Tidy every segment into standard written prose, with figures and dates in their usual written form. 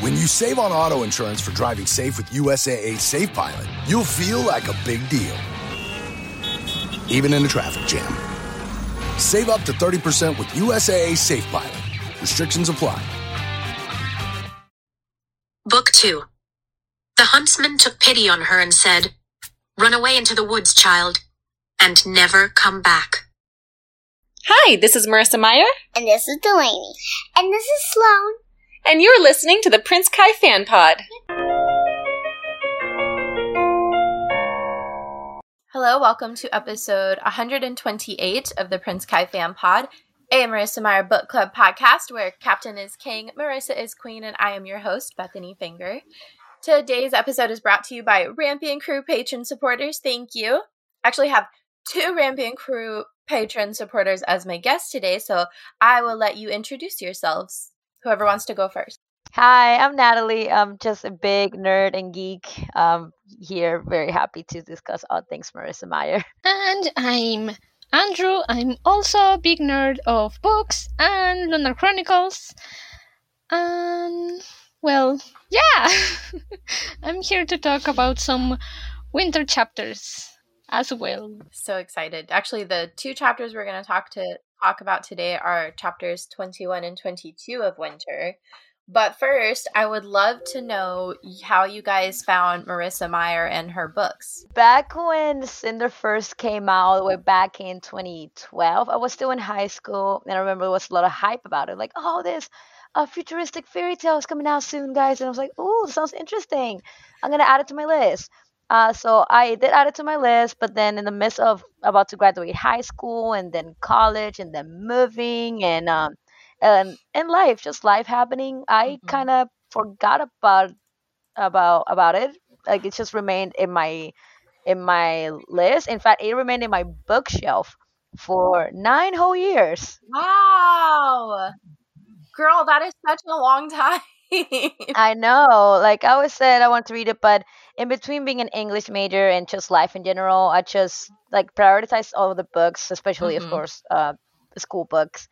When you save on auto insurance for driving safe with USAA Safe Pilot, you'll feel like a big deal, even in a traffic jam. Save up to 30% with USAA Safe Pilot. Restrictions apply. Book 2. The huntsman took pity on her and said, "Run away into the woods, child, and never come back." Hi, this is Marissa Meyer. And this is Delaney. And this is Sloane. And you're listening to the Prince Kai Fan Pod. Hello, welcome to episode 128 of the Prince Kai Fan Pod, a Marissa Meyer book club podcast where Captain is King, Marissa is Queen, and I am your host, Bethany Finger. Today's episode is brought to you by Rampion Crew patron supporters. Thank you. I actually have two Rampion Crew patron supporters as my guests today, so I will let you introduce yourselves. Whoever wants to go first. Hi, I'm Natalie. I'm just a big nerd and geek here. Very happy to discuss all things Marissa Meyer. And I'm Andrew. I'm also a big nerd of books and Lunar Chronicles. And, well, yeah. I'm here to talk about some winter chapters as well. So excited. Actually, the two chapters we're going to talk about today are chapters 21 and 22 of Winter. But first, I would love to know how you guys found Marissa Meyer and her books. Back when Cinder first came out, way back in 2012, I was still in high school, and I remember there was a lot of hype about it. Like, oh, this futuristic fairy tale is coming out soon, guys. And I was like, oh, sounds interesting. I'm going to add it to my list. So I did add it to my list, but then in the midst of about to graduate high school and then college and then moving and life, just life happening, I kind of forgot about it. Like, it just remained in my list. In fact, it remained in my bookshelf for 9 whole years. Wow, girl, that is such a long time. I know. Like, I always said I want to read it, but in between being an English major and just life in general, I just like prioritized all of the books, especially, of course, school books.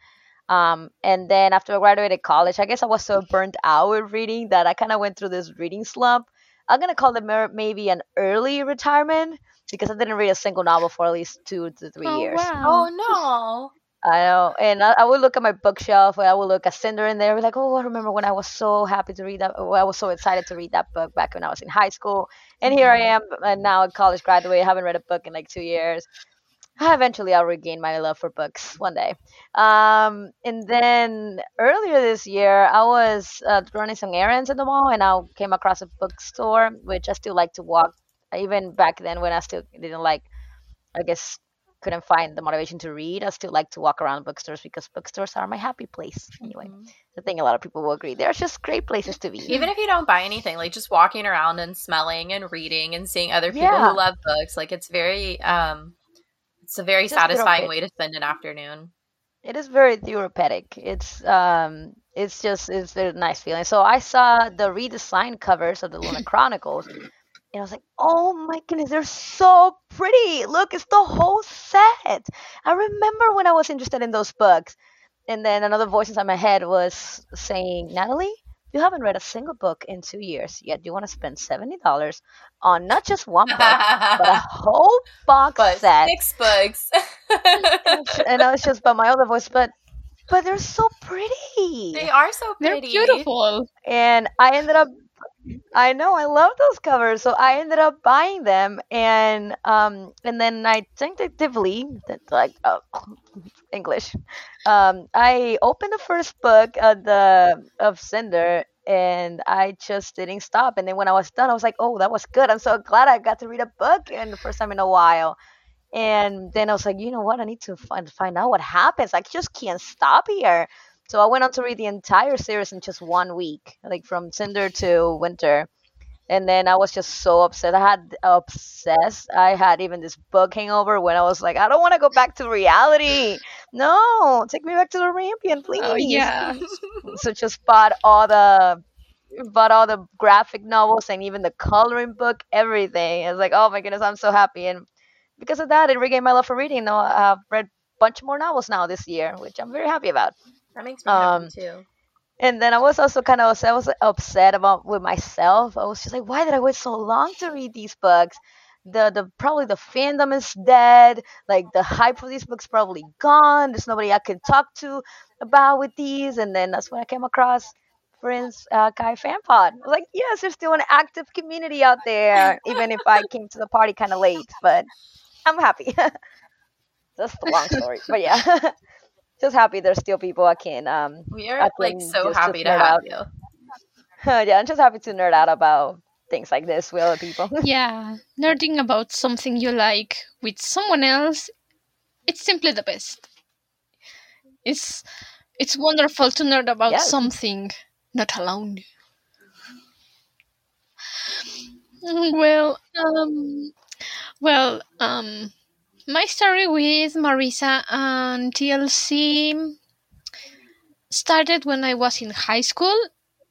And then after I graduated college, I guess I was so burnt out with reading that I kind of went through this reading slump. I'm going to call it maybe an early retirement because I didn't read a single novel for at least 2 to 3 years. Wow. Oh, no. I know, and I would look at my bookshelf, and I would look at Cinder in there, like, oh, I remember when I was so happy to read that, or I was so excited to read that book back when I was in high school, and here I am, and now a college graduate, haven't read a book in like 2 years. Eventually, I'll regain my love for books one day. And then earlier this year, I was running some errands at the mall, and I came across a bookstore, which I still like to walk, even back then when I still didn't like, I guess, couldn't find the motivation to read. I still like to walk around bookstores because bookstores are my happy place. Anyway, I think a lot of people will agree. They're just great places to be. Even if you don't buy anything, like just walking around and smelling and reading and seeing other people who love books. Like, it's very, it's a very satisfying way to spend an afternoon. It is very therapeutic. It's a nice feeling. So I saw the redesigned covers of the Lunar Chronicles. And I was like, oh my goodness, they're so pretty. Look, it's the whole set. I remember when I was interested in those books. And then another voice inside my head was saying, Natalie, you haven't read a single book in 2 years yet. You want to spend $70 on not just one book, but a whole set. 6 books. And I was just, but my other voice, but they're so pretty. They are so pretty. They're beautiful. And I ended up, I know, I love those covers. So I ended up buying them, and then I tentatively, like English, I opened the first book of Cinder, and I just didn't stop. And then when I was done, I was like, "Oh, that was good! I'm so glad I got to read a book, and the first time in a while." And then I was like, "You know what? I need to find out what happens. I just can't stop here." So I went on to read the entire series in just 1 week, like from Cinder to Winter. And then I was just so upset. I had even this book hangover when I was like, I don't want to go back to reality. No, take me back to the Rampion, please. Oh, yeah. So just bought all the graphic novels and even the coloring book, everything. I was like, oh my goodness, I'm so happy. And because of that, it regained my love for reading. Now I've read a bunch more novels now this year, which I'm very happy about. That makes me happy too. And then I was also kind of upset about with myself. I was just like, why did I wait so long to read these books? The probably the fandom is dead. Like the hype for these books probably gone. There's nobody I can talk to about with these. And then that's when I came across Prince Kai Fan Pod. I was like, yes, there's still an active community out there, even if I came to the party kind of late. But I'm happy. That's the long story, but yeah. Just happy there's still people I can. We are like so happy to have you. Yeah, I'm just happy to nerd out about things like this with other people. Yeah, nerding about something you like with someone else, it's simply the best. It's wonderful to nerd about something, not alone. Well, my story with Marissa and TLC started when I was in high school.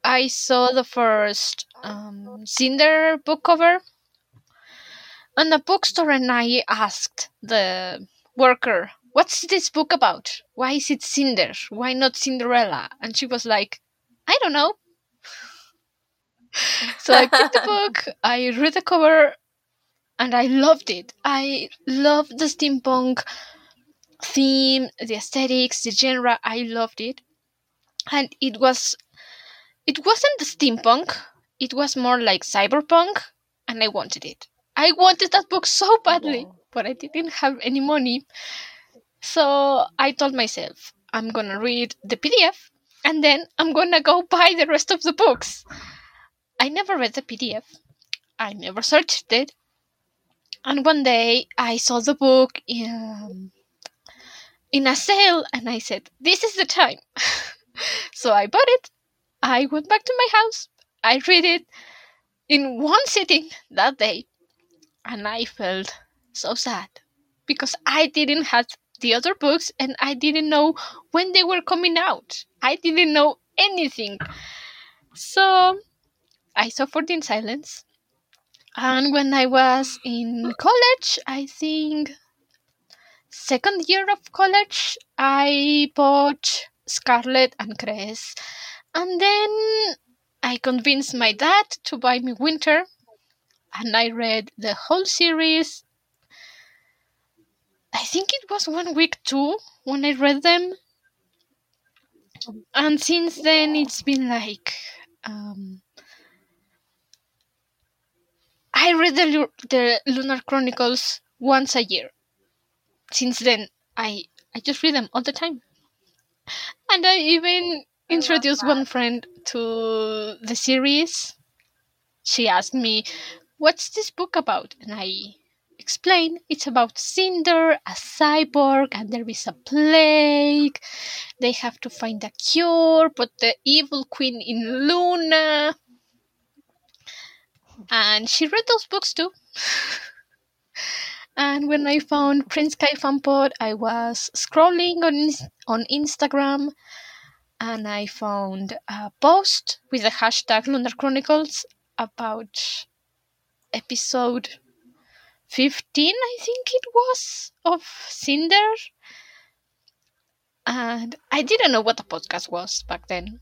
I saw the first Cinder book cover and the bookstore, and I asked the worker, what's this book about? Why is it Cinder? Why not Cinderella? And she was like, I don't know. So I picked the book, I read the cover, and I loved it. I loved the steampunk theme, the aesthetics, the genre. I loved it. And it wasn't the steampunk. It was more like cyberpunk. And I wanted it. I wanted that book so badly. But I didn't have any money. So I told myself, I'm going to read the PDF. And then I'm going to go buy the rest of the books. I never read the PDF. I never searched it. And one day, I saw the book in a sale, and I said, this is the time. So I bought it. I went back to my house. I read it in one sitting that day. And I felt so sad because I didn't have the other books, and I didn't know when they were coming out. I didn't know anything. So I suffered in silence. And when I was in college, I think second year of college, I bought Scarlet and Cress. And then I convinced my dad to buy me Winter. And I read the whole series. I think it was 1 week too when I read them. And since then, it's been like... I read the Lunar Chronicles once a year. Since then, I just read them all the time. And I even introduced one friend to the series. She asked me, what's this book about? And I explained, it's about Cinder, a cyborg, and there is a plague. They have to find a cure, but the evil queen in Luna... And she read those books too. And when I found Prince Kai Fan Pod, I was scrolling on Instagram, and I found a post with the hashtag Lunar Chronicles about episode 15, I think it was, of Cinder. And I didn't know what a podcast was back then.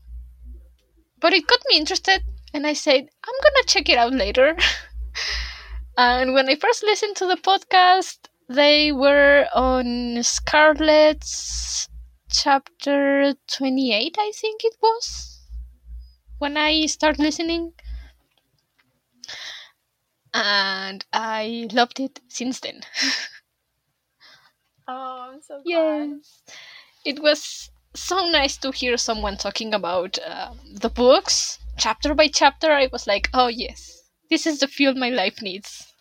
But it got me interested. And I said, I'm going to check it out later. And when I first listened to the podcast, they were on Scarlet's chapter 28, I think it was, when I started listening. And I loved it since then. Oh, I'm so glad. Yes. It was so nice to hear someone talking about the books. Chapter by chapter, I was like, oh yes, this is the fuel my life needs.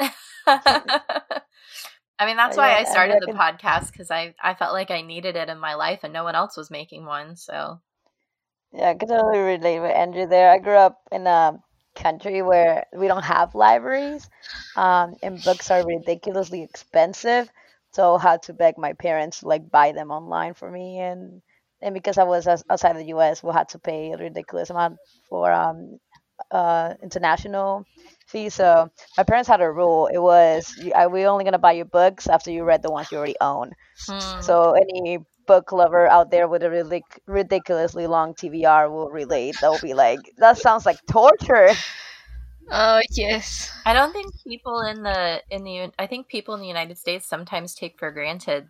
I mean, that's why I started the podcast, because I felt like I needed it in my life and no one else was making one, so. Yeah, I could totally relate with Andrew there. I grew up in a country where we don't have libraries, and books are ridiculously expensive, so I had to beg my parents to like buy them online for me, and because I was outside the U.S., we had to pay a ridiculous amount for international fees. So my parents had a rule. It was, we're only going to buy your books after you read the ones you already own. So any book lover out there with a ridiculously long TBR will relate. They'll be like, that sounds like torture. Oh, yes. I don't think people in the United States sometimes take for granted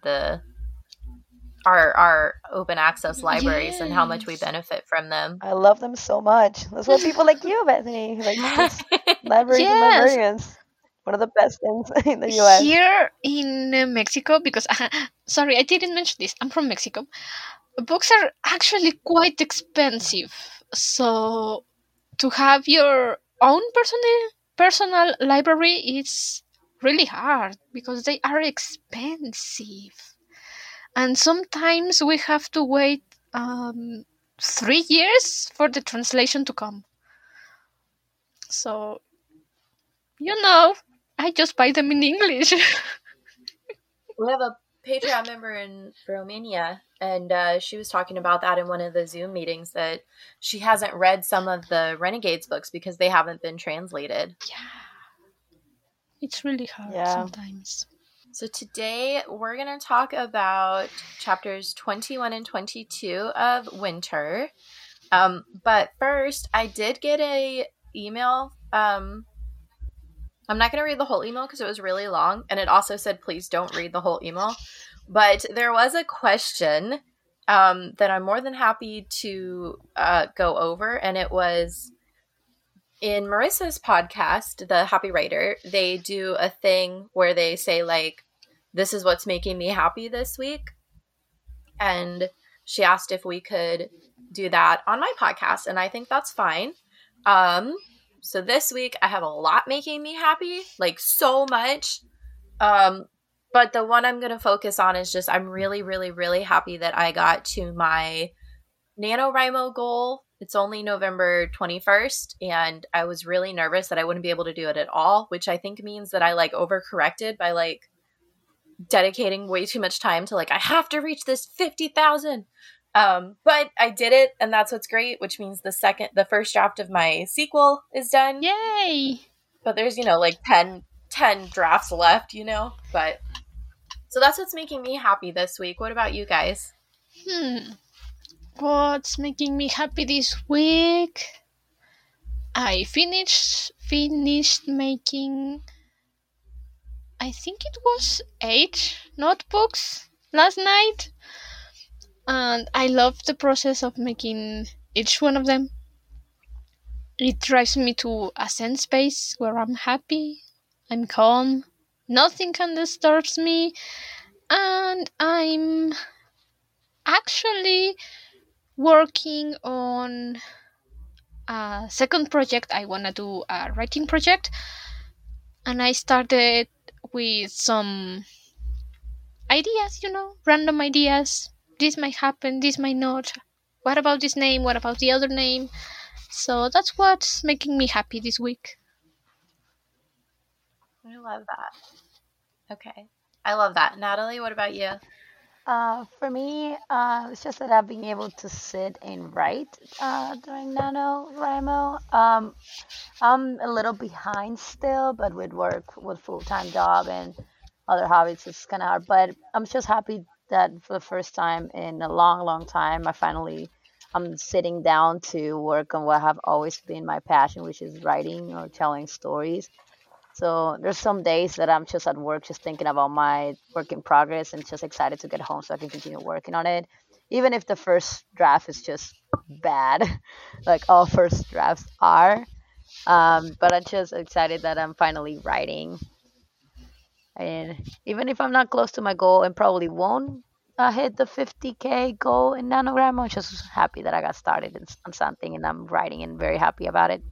our open access libraries, yes, and how much we benefit from them. I love them so much. That's why people like you, Bethany, like libraries, yes, and librarians. One of the best things in the US. Here in Mexico, because sorry, I didn't mention this. I'm from Mexico. Books are actually quite expensive. So to have your own personal library is really hard because they are expensive. And sometimes we have to wait 3 years for the translation to come. So, you know, I just buy them in English. We have a Patreon member in Romania, and she was talking about that in one of the Zoom meetings, that she hasn't read some of the Renegades books because they haven't been translated. Yeah. It's really hard sometimes. So today we're going to talk about chapters 21 and 22 of Winter. But first, I did get an email. I'm not going to read the whole email because it was really long. And it also said, please don't read the whole email. But there was a question that I'm more than happy to go over. And it was, in Marissa's podcast, The Happy Writer, they do a thing where they say, like, this is what's making me happy this week. And she asked if we could do that on my podcast, and I think that's fine. So this week, I have a lot making me happy, like so much. But the one I'm going to focus on is just, I'm really, really, really happy that I got to my NaNoWriMo goal. It's only November 21st, and I was really nervous that I wouldn't be able to do it at all, which I think means that I, like, overcorrected by, like, dedicating way too much time to, like, I have to reach this 50,000. But I did it, and that's what's great, which means the first draft of my sequel is done. Yay! But there's, you know, like, 10 drafts left, you know? But so that's what's making me happy this week. What about you guys? What's making me happy this week? I finished making, I think it was 8 notebooks last night. And I love the process of making each one of them. It drives me to a zen space where I'm happy, I'm calm, nothing can disturb me, and I'm actually working on a second project. I want to do a writing project, and I started with some ideas, you know, random ideas. This might happen, this might not. What about this name? What about the other name? So that's what's making me happy this week. I love that. Okay. I love that. Natalie, what about you? For me, it's just that I've been able to sit and write during NaNoWriMo. I'm a little behind still, but with work, with full-time job and other hobbies, it's kind of hard. But I'm just happy that for the first time in a long, long time, I'm sitting down to work on what have always been my passion, which is writing or telling stories. So there's some days that I'm just at work just thinking about my work in progress and just excited to get home so I can continue working on it. Even if the first draft is just bad, like all first drafts are. But I'm just excited that I'm finally writing. And even if I'm not close to my goal and probably won't hit the 50K goal in NaNoWriMo, I'm just happy that I got started on something and I'm writing and very happy about it.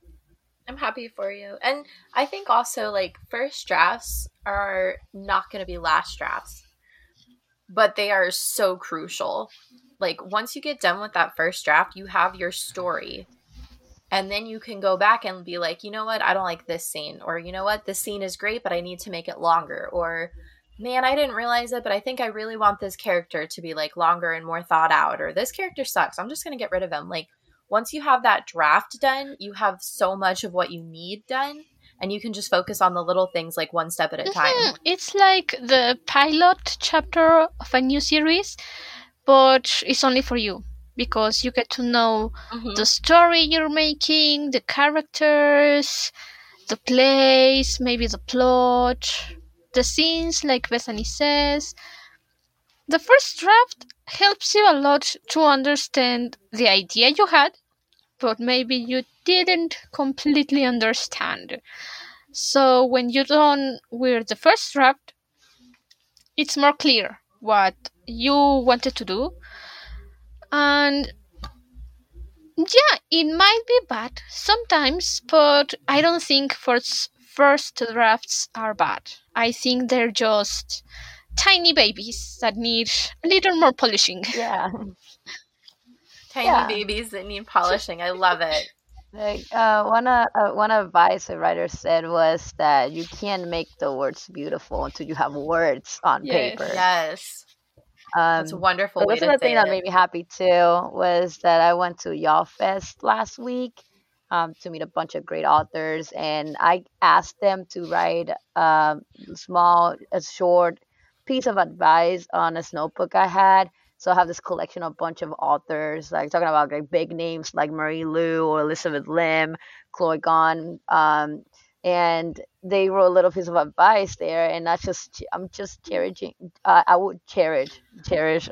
I'm happy for you. And I think also, like, first drafts are not going to be last drafts, but they are so crucial. Like, once you get done with that first draft, you have your story. And then you can go back and be like, you know what? I don't like this scene. Or, you know what? This scene is great, but I need to make it longer. Or, man, I didn't realize it, but I think I really want this character to be, like, longer and more thought out. Or, this character sucks. I'm just going to get rid of him. Like, once you have that draft done, you have so much of what you need done, and you can just focus on the little things, like, one step at a time. It's like the pilot chapter of a new series but it's only for you because you get to know the story you're making, the characters, the place, maybe the plot, the scenes, like Bethany says. The first draft helps you a lot to understand the idea you had, but maybe you didn't completely understand. So when you're done with the first draft, it's more clear what you wanted to do. And yeah, it might be bad sometimes, but I don't think first drafts are bad. I think they're just tiny babies that need a little more polishing. Yeah. Babies that need polishing. I love it. Like, one advice a writer said was that you can't make the words beautiful until you have words on paper. Yes. That's a wonderful way to say it. Another thing that made me happy, too, was that I went to YALFest last week to meet a bunch of great authors. And I asked them to write a short piece of advice on this notebook I had. So I have this collection of a bunch of authors, like talking about like big names like Marie Lu or Elizabeth Lim, Chloe Gon, and they wrote a little piece of advice there, and I'm just cherishing. I would cherish. That's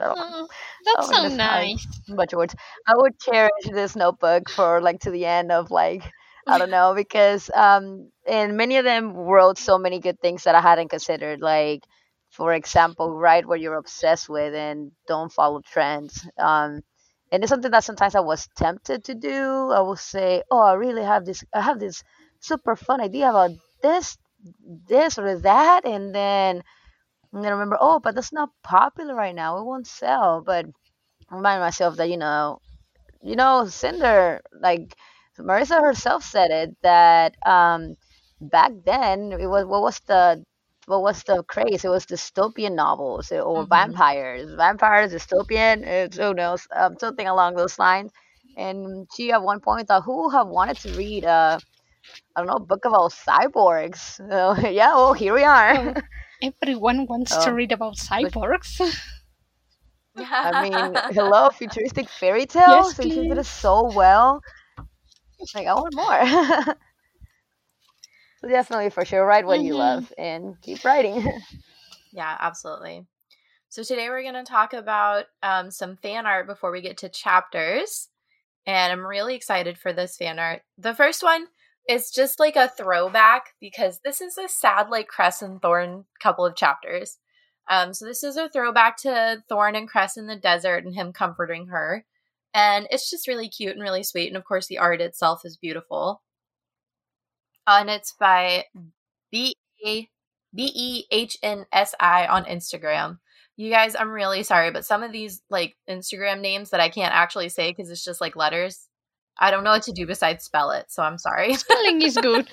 so nice. A bunch of words. I would cherish this notebook for like to the end of like. I don't know, because and many of them wrote so many good things that I hadn't considered, like. For example, write what you're obsessed with and don't follow trends. And it's something that sometimes I was tempted to do. I will say, oh, I have this super fun idea about this or that. And then I remember, oh, but that's not popular right now. It won't sell. But I remind myself that, you know, Cinder, like Marissa herself said it, that back then, it was what was the craze? It was dystopian novels or vampires. Vampires, dystopian, who knows, something along those lines. And she at one point thought, who would have wanted to read a book about cyborgs? So, yeah, well, here we are. Everyone wants to read about cyborgs. I mean, hello, futuristic fairy tales. Yes, she did it so well. Like, I want more. So definitely, for sure, write what you love and keep writing. Yeah, absolutely. So today we're going to talk about some fan art before we get to chapters. And I'm really excited for this fan art. The first one is just like a throwback because this is a sad, like, Cress and Thorne couple of chapters. So this is a throwback to Thorne and Cress in the desert and him comforting her. And it's just really cute and really sweet. And of course, the art itself is beautiful. And it's by BEHNSI on Instagram. You guys, I'm really sorry, but some of these like Instagram names that I can't actually say because it's just like letters. I don't know what to do besides spell it, so I'm sorry. Spelling is good.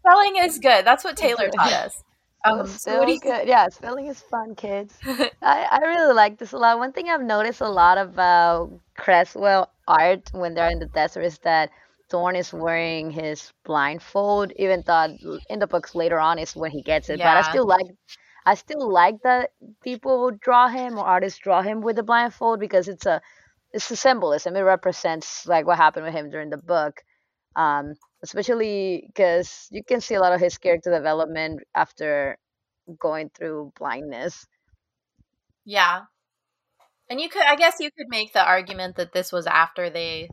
Spelling is good. That's what Taylor taught us. Good. Yeah, spelling is fun, kids. I really like this a lot. One thing I've noticed a lot about Cresswell art when they're in the desert is that Thorne is wearing his blindfold, even though in the books later on is when he gets it. Yeah. But I still like that people draw him or artists draw him with the blindfold because it's a symbolism. It represents like what happened with him during the book, especially because you can see a lot of his character development after going through blindness. Yeah, and I guess you could make the argument that this was after they.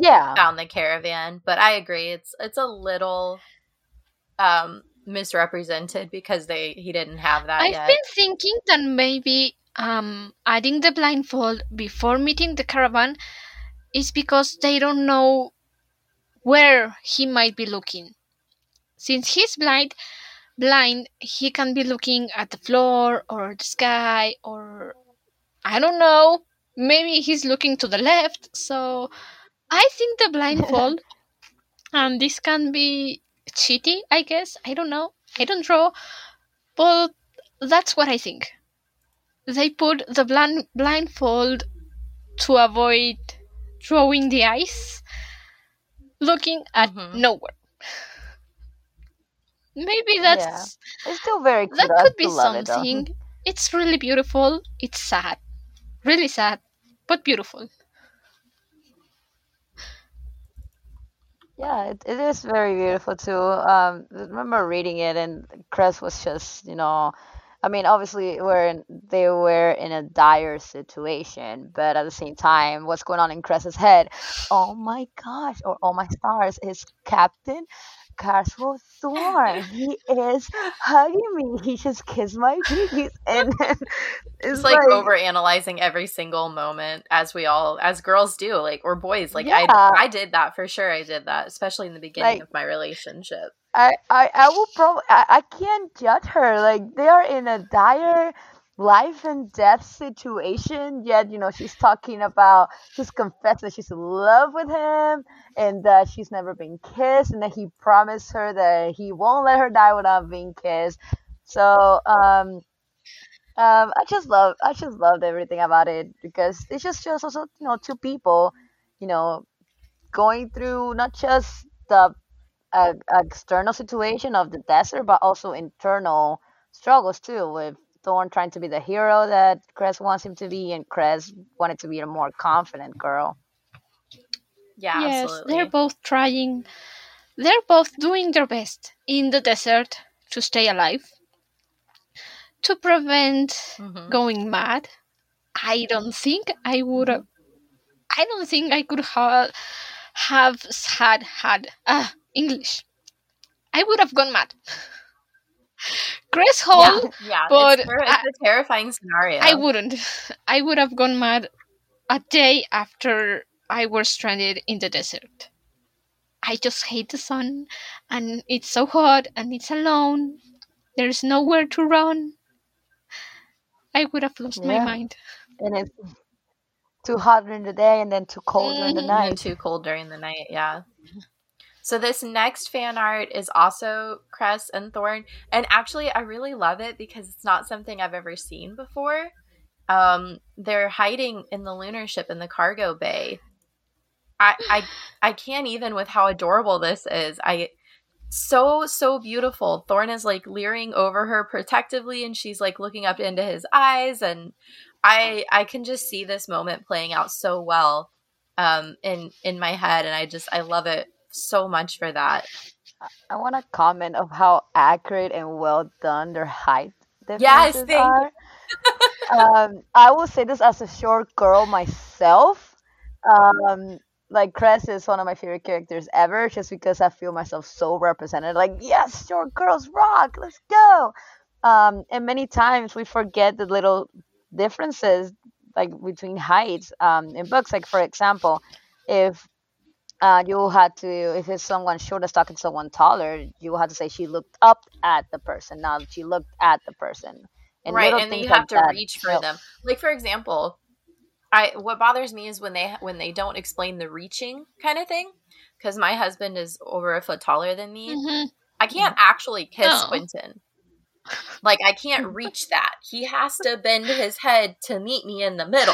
Yeah, found the caravan, but I agree it's a little misrepresented because he didn't have that. I've been thinking that maybe adding the blindfold before meeting the caravan is because they don't know where he might be looking. Since he's blind, he can be looking at the floor or the sky or I don't know. Maybe he's looking to the left, so. I think the blindfold, this can be cheaty, I guess. I don't know. I don't draw. But that's what I think. They put the blindfold to avoid drawing the eyes, looking at nowhere. Maybe that's... Yeah. It's still very cute. That could be something. It's really beautiful. It's sad. Really sad, but beautiful. Yeah, it is very beautiful too. I remember reading it, and Cress was just, I mean, obviously they were in a dire situation, but at the same time, what's going on in Cress's head? Oh my gosh, or oh my stars, is Captain Casual Thorne. He is hugging me. He just kissed my cheeks, and it's like overanalyzing every single moment, as we all, as girls do, like, or boys. Like, yeah. I did that for sure. I did that, especially in the beginning of my relationship. I will probably I can't judge her. Like, they are in a dire life and death situation, yet she's talking about, she's confessed that she's in love with him and that she's never been kissed, and that he promised her that he won't let her die without being kissed. So I just loved everything about it, because it just shows also two people going through not just the external situation of the desert, but also internal struggles too, with Thorne trying to be the hero that Cress wants him to be, and Cress wanted to be a more confident girl. Yeah, yes, absolutely. They're both trying. They're both doing their best in the desert to stay alive, to prevent going mad. I don't think I could have had English. I would have gone mad. Cress Hall, yeah, but it's a terrifying scenario. I would have gone mad a day after I was stranded in the desert. I just hate the sun, and it's so hot, and it's alone. There's nowhere to run. I would have lost my mind. And it's too hot during the day, and then too cold during the night. And too cold during the night, yeah. So this next fan art is also Cress and Thorne. And actually, I really love it because it's not something I've ever seen before. They're hiding in the lunar ship in the cargo bay. I can't even with how adorable this is. So beautiful. Thorne is like leering over her protectively, and she's like looking up into his eyes. And I can just see this moment playing out so well in my head. And I love it so much for that. I want to comment of how accurate and well done their height differences are. I will say this as a short girl myself. Cress is one of my favorite characters ever, just because I feel myself so represented. Like, yes, short girls rock. Let's go. And many times we forget the little differences, like between heights in books. Like, for example, if it's someone short that's talking to someone taller, you had to say she looked up at the person, not she looked at the person. And right, and then you have to reach for them. Like, for example, what bothers me is when they don't explain the reaching kind of thing, because my husband is over a foot taller than me. Mm-hmm. I can't actually kiss Quentin. Like, I can't reach that. He has to bend his head to meet me in the middle.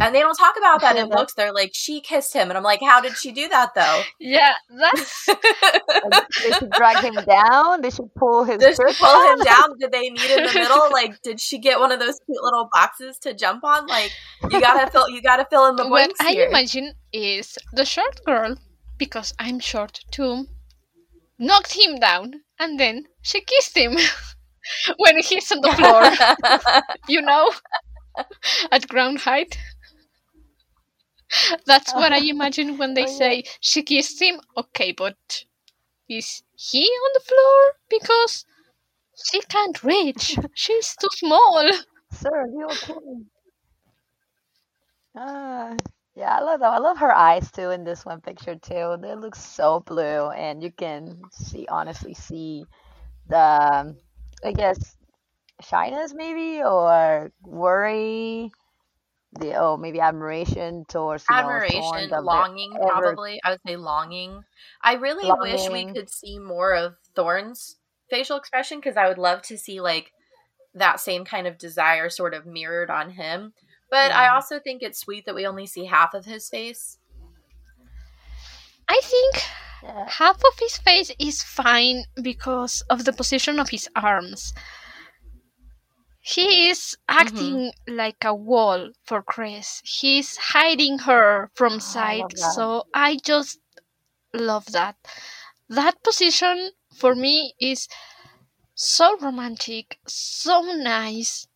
And they don't talk about that in books. They're like, she kissed him. And I'm like, how did she do that, though? Yeah, that's... Did she drag him down? Did she pull his... Did she pull him down? Did they meet in the middle? Like, did she get one of those cute little boxes to jump on? Like, you gotta fill in the blanks here. What I imagine is the short girl, because I'm short, too, knocked him down, and then she kissed him when he's on the floor, at ground height. That's what I imagine when they say she kissed him. Okay, but is he on the floor? Because she can't reach. She's too small. Sir, you're okay. Yeah, I love that. I love her eyes, too, in this one picture, too. They look so blue, and you can honestly see the, I guess, shyness, maybe, or worry, maybe admiration towards... Admiration, longing, probably. I would say longing. I really wish we could see more of Thorne's facial expression, because I would love to see, like, that same kind of desire sort of mirrored on him. But I also think it's sweet that we only see half of his face. I think half of his face is fine because of the position of his arms. He is acting like a wall for Cress. He's hiding her from sight. So I just love that. That position for me is so romantic, so nice.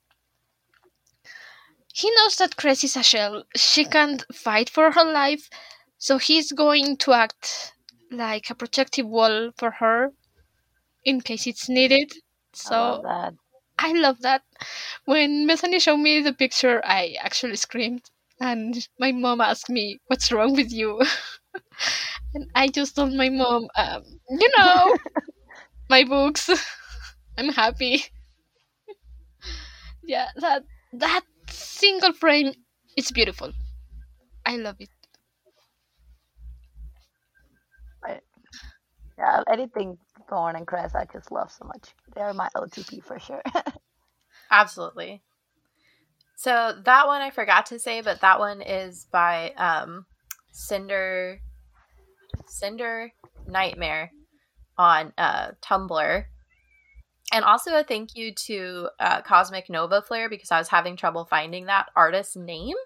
He knows that Cress is a shell. She can't fight for her life. So he's going to act like a protective wall for her in case it's needed. So I love that. When Bethany showed me the picture, I actually screamed. And my mom asked me, "What's wrong with you?" And I just told my mom, my books. I'm happy. Yeah, that single frame, it's beautiful. I love it. Yeah, anything Thorne and Cress, I just love so much. They're my OTP for sure. Absolutely. So that one I forgot to say, but that one is by Cinder Nightmare on Tumblr. And also a thank you to Cosmic Nova Flare, because I was having trouble finding that artist's name.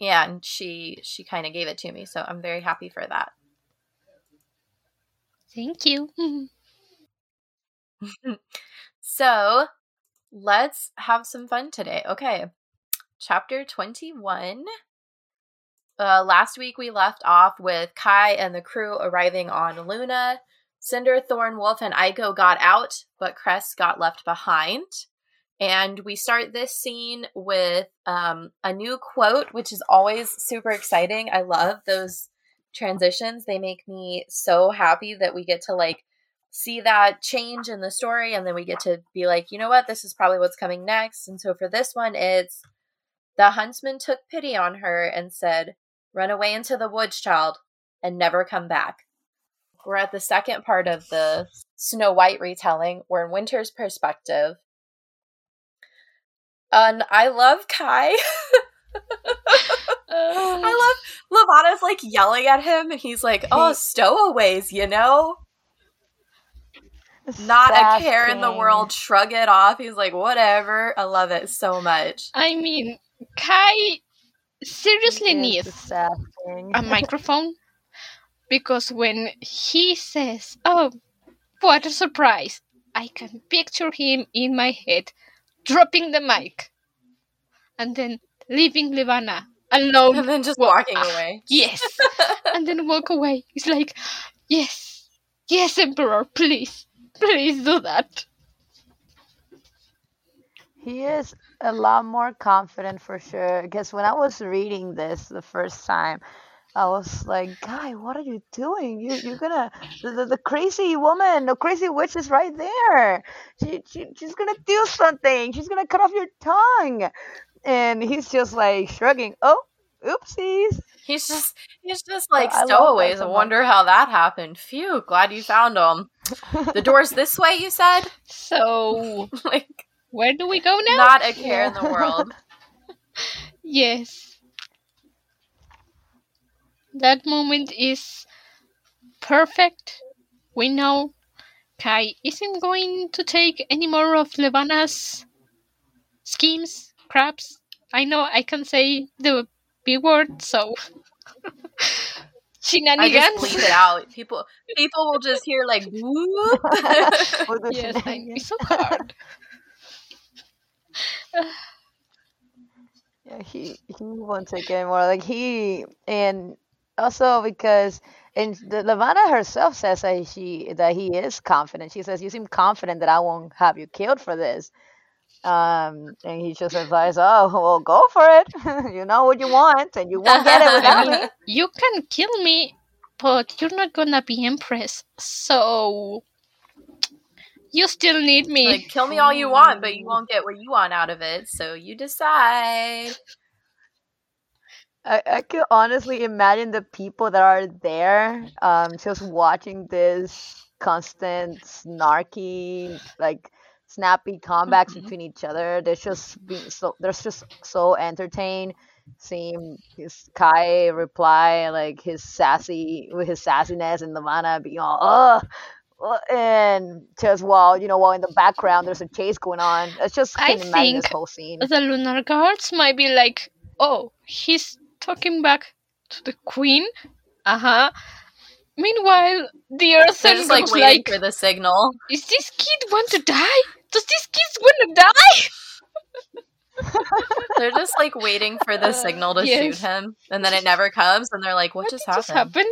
And she kind of gave it to me, so I'm very happy for that. Thank you. So, let's have some fun today. Okay. Chapter 21. Last week we left off with Kai and the crew arriving on Luna. Cinder, Thorne, Wolf, and Iko got out, but Cress got left behind. And we start this scene with a new quote, which is always super exciting. I love those transitions. They make me so happy that we get to like see that change in the story, and then we get to be like, you know what, this is probably what's coming next. And so for this one, it's the huntsman took pity on her and said, "Run away into the woods, child, and never come back." We're at the second part of the Snow White retelling. We're in Winter's perspective, and I love Kai. I love Levana's like yelling at him, and he's like, "Oh, stowaways, you know, not a care in the world. Shrug it off." He's like, "Whatever." I love it so much. I mean, Kai seriously needs a microphone, because when he says, "Oh, what a surprise," I can picture him in my head dropping the mic, and then leaving Levana alone, and then just walking away. Yes. And then walk away. It's like, yes, Emperor, please do that. He is a lot more confident for sure, because when I was reading this the first time, I was like, "Guy, what are you doing? You're gonna the crazy woman, the crazy witch is right there. She's gonna do something. She's gonna cut off your tongue." And he's just like shrugging. Oh, oopsies. He's just like, stowaways. I wonder how that happened. Phew, glad you found them. The door's this way, you said? So, like, where do we go now? Not a care in the world. Yes. That moment is perfect. We know Kai isn't going to take any more of Levana's schemes. Perhaps I know I can say the B word, so shenanigans. I just bleep it out. People will just hear like whoop. Yes, it's so hard. Yeah, he won't take it anymore. Like and also because Levana herself says that he is confident. She says, "You seem confident that I won't have you killed for this." And he just replies, "Oh, well, go for it. You know what you want, and you won't get it without me. You can kill me, but you're not gonna be Empress, so you still need me. Like, kill me all you want, but you won't get what you want out of it, so you decide." I could honestly imagine the people that are there just watching this constant snarky, like, snappy comebacks between each other. They're just so entertained seeing Kai reply like his sassiness, and Levana being all, "Oh, and just while in the background there's a chase going on. It's just kind of madness, this whole scene. The Lunar Guards might be like, oh, he's talking back to the Queen. Uh-huh. Meanwhile, the Earth is like waiting for the signal. Is this kid want to die? Does this kid want to die? They're just like waiting for the signal to shoot him, and then it never comes, and they're like, what just happened?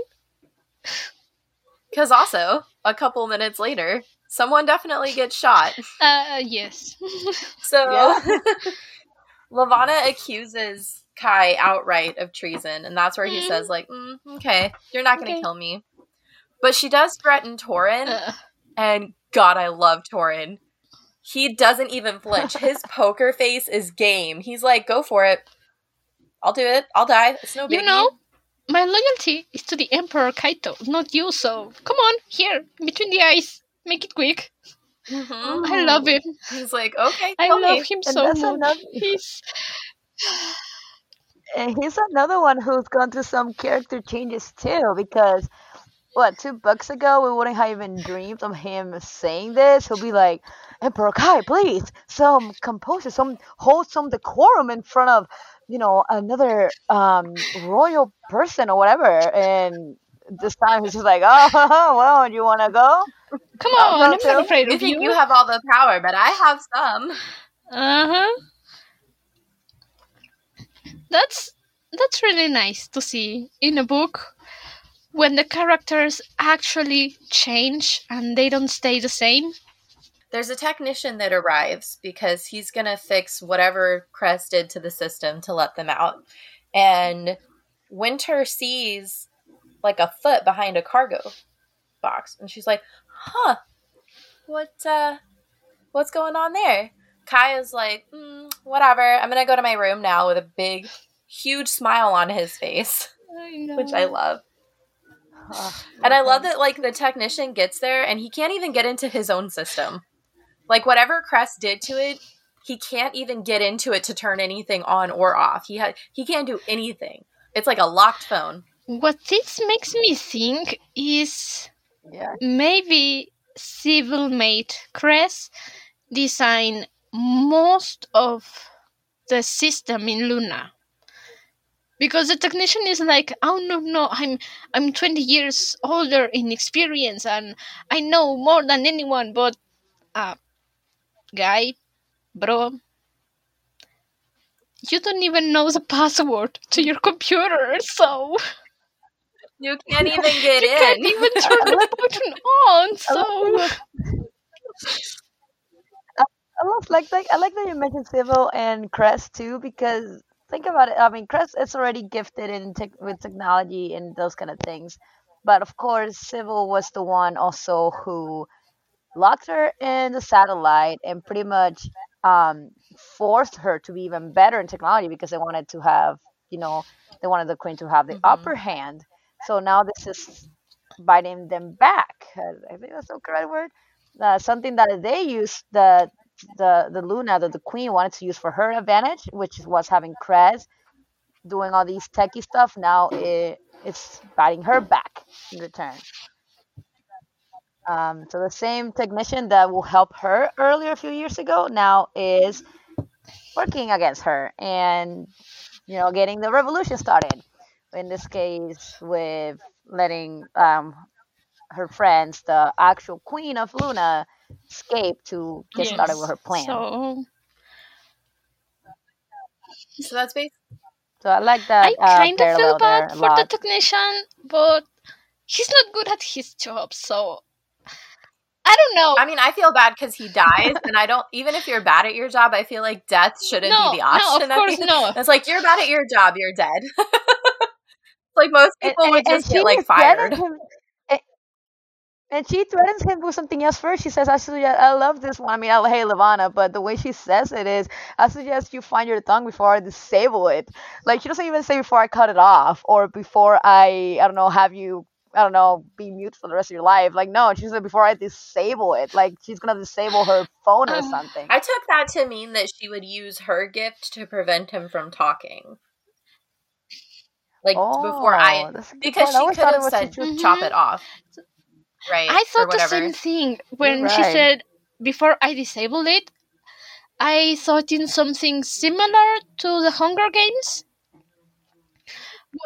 Because also, a couple minutes later, someone definitely gets shot. Yes. Levana accuses Kai outright of treason, and that's where he says, like, okay, you're not going to kill me. But she does threaten Torin, and God, I love Torin. He doesn't even flinch. His poker face is game. He's like, go for it. I'll do it. I'll die. It's no biggie. You know, my loyalty is to the Emperor Kaito, not you, so come on, here, between the eyes. Make it quick. Mm-hmm. I love him. He's like, okay, I love him so much. He's another one who's gone through some character changes too, because, 2 books ago, we wouldn't have even dreamed of him saying this. He'll be like, Emperor Kai, please, some composure, some hold some decorum in front of, another royal person or whatever. And this time he's just like, oh, well, you want to go? Come on, I'm not afraid of you. You think you have all the power, but I have some. Uh-huh. That's really nice to see in a book when the characters actually change and they don't stay the same. There's a technician that arrives because he's going to fix whatever Cress did to the system to let them out. And Winter sees like a foot behind a cargo box. And she's like, huh, what's going on there? Kai is like, whatever. I'm going to go to my room now with a big, huge smile on his face, which I love. And I love that, like, the technician gets there and he can't even get into his own system. Like, whatever Cress did to it, he can't even get into it to turn anything on or off. He can't do anything. It's like a locked phone. What this makes me think is maybe Civil Mate Cress designed most of the system in Luna. Because the technician is like, oh no, I'm 20 years older in experience and I know more than anyone, but guy, bro, you don't even know the password to your computer, so you can't even get in. You can't even turn the button on, so I like that you mentioned Civil and Cress too, because think about it. I mean, Cress is already gifted in with technology and those kind of things. But of course, Civil was the one also who locked her in the satellite and pretty much forced her to be even better in technology because they wanted to have, they wanted the Queen to have the upper hand. So now this is biting them back. I think that's the correct word. Something that they used that the Luna, that the Queen wanted to use for her advantage, which was having Cress doing all these techie stuff. Now it's biting her back in return. So the same technician that will help her earlier a few years ago now is working against her and, getting the revolution started. In this case, with letting her friends, the actual Queen of Luna, escape to get started with her plan. So that's basically. So I like that. I kind of feel bad for the technician, but he's not good at his job, so I don't know. I mean, I feel bad because he dies, and I don't. Even if you're bad at your job, I feel like death shouldn't be the option. No, of course no. It's like you're bad at your job, you're dead. Like most people would just get like fired. And she threatens him with something else first. She says, actually, I love this one. I mean, I hate Levana, but the way she says it is, I suggest you find your tongue before I disable it. Like, she doesn't even say before I cut it off or before I don't know, have you, I don't know, be mute for the rest of your life. Like, no, she said before I disable it. Like, she's going to disable her phone or something. I took that to mean that she would use her gift to prevent him from talking. Like, before I, because she could have said, chop it off. right? I thought the same thing when she said, before I disabled it, I thought in something similar to the Hunger Games.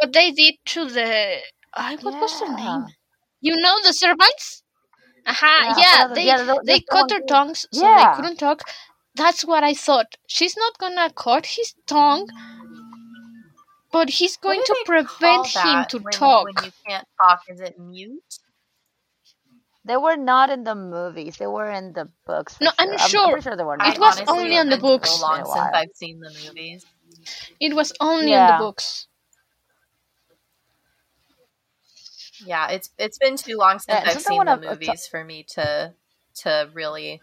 What they did to the... What was their name? You know, the servants? They cut their tongues so they couldn't talk. That's what I thought. She's not going to cut his tongue, but he's going to prevent him to talk. When you can't talk, is it mute? They were not in the movies. They were in the books. No, sure. I'm pretty sure they were not. It was only on the books. It's so long since I've seen the movies. It was only on the books. Yeah, it's been too long since I've seen the movies for me to really.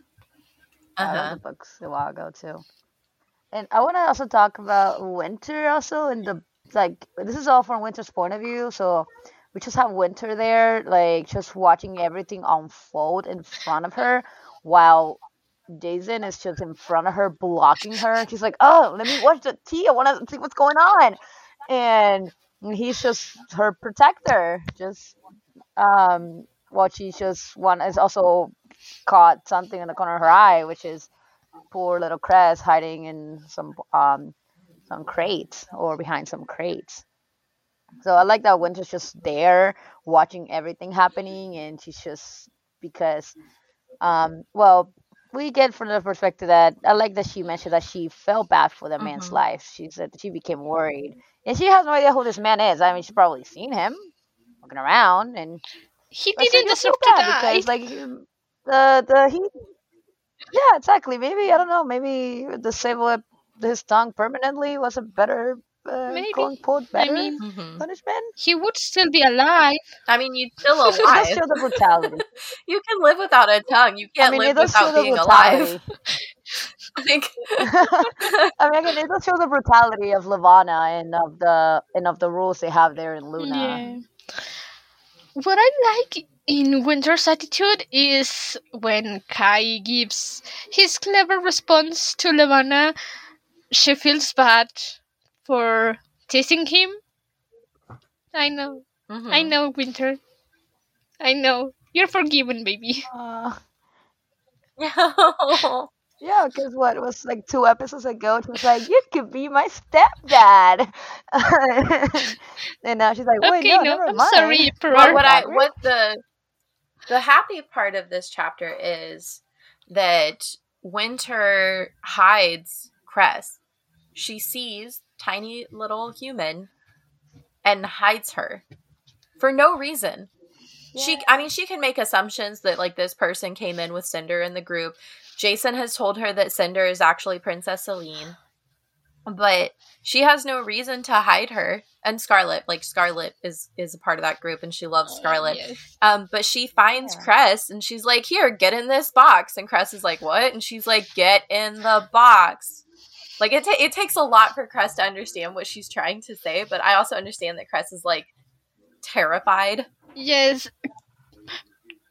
The books a while ago too, and I want to also talk about Winter also in the this is all from Winter's point of view, so we just have Winter there just watching everything unfold in front of her while Jacin is just in front of her blocking her. She's like, "Oh, let me watch the tea. I want to see what's going on," and he's just her protector. Just is also caught something in the corner of her eye, which is poor little Cress hiding in some crates or behind some crates. So I like that Winter's just there watching everything happening, and she's just because we get from the perspective that I like that she mentioned that she felt bad for the man's life. She said she became worried, and she has no idea who this man is. I mean, she's probably seen him walking around, and he didn't deserve to die because yeah, exactly. Maybe I don't know. Maybe disable his tongue permanently was a better punishment. He would still be alive. I mean, you'd still alive. It does show the brutality. You can live without a tongue. You can't live without being alive. It does show the brutality of Levana and of the rules they have there in Luna. Yeah. What I like in Winter's attitude is when Kai gives his clever response to Levana, she feels bad for teasing him. I know. I know, Winter. I know. You're forgiven, baby. Yeah, because what, it was 2 episodes ago, she was like, "You could be my stepdad," and now she's like, "Wait, okay, no, I'm sorry." The happy part of this chapter is that Winter hides Cress. She sees tiny little human and hides her for no reason. Yeah. She can make assumptions that this person came in with Cinder in the group. Jacin has told her that Cinder is actually Princess Celine, but she has no reason to hide her. And Scarlet, Scarlet is a part of that group, and she loves Scarlet. Yes. But she finds Cress, and she's like, "Here, get in this box." And Cress is like, "What?" And she's like, "Get in the box." It takes a lot for Cress to understand what she's trying to say, but I also understand that Cress is terrified. Yes.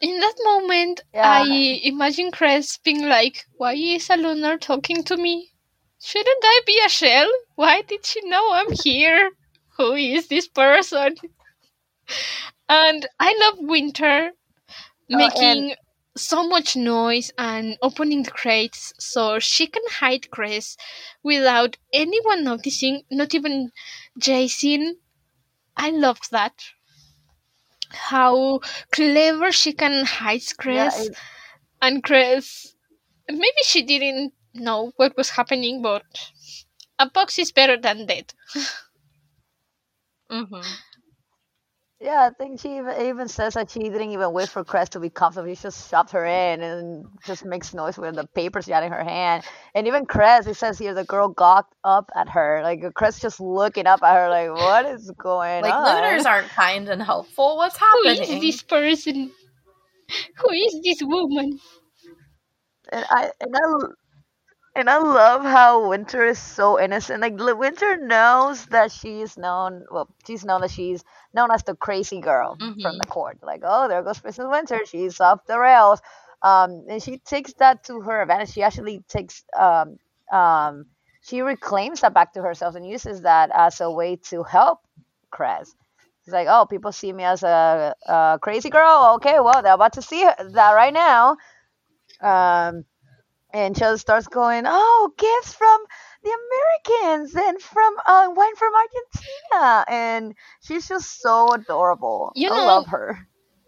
In that moment, I imagine Cress being like, "Why is a Lunar talking to me? Shouldn't I be a shell? Why did she know I'm here? Who is this person?" And I love Winter making so much noise and opening the crates so she can hide Cress without anyone noticing, not even Jacin. I love that. How clever she can hide Cress, and Cress, maybe she didn't know what was happening, but a box is better than dead. Yeah, I think she even says that she didn't even wait for Cress to be comfortable. She just shoved her in and just makes noise with the papers she had in her hand. And even Cress, it says here, the girl gawked up at her. Cress just looking up at her what is going on? Lunars aren't kind and helpful. What's happening? Who is this person? Who is this woman? And I love how Winter is so innocent. Winter knows that she's known that she's known as the crazy girl from the court. Oh, there goes Princess Winter. She's off the rails. And she takes that to her advantage. She actually reclaims that back to herself and uses that as a way to help Cress. It's like, oh, people see me as a crazy girl. Okay, well, they're about to see that right now. And Chell starts going, oh, gifts from the Americans and from wine from Argentina. And she's just so adorable. I love her.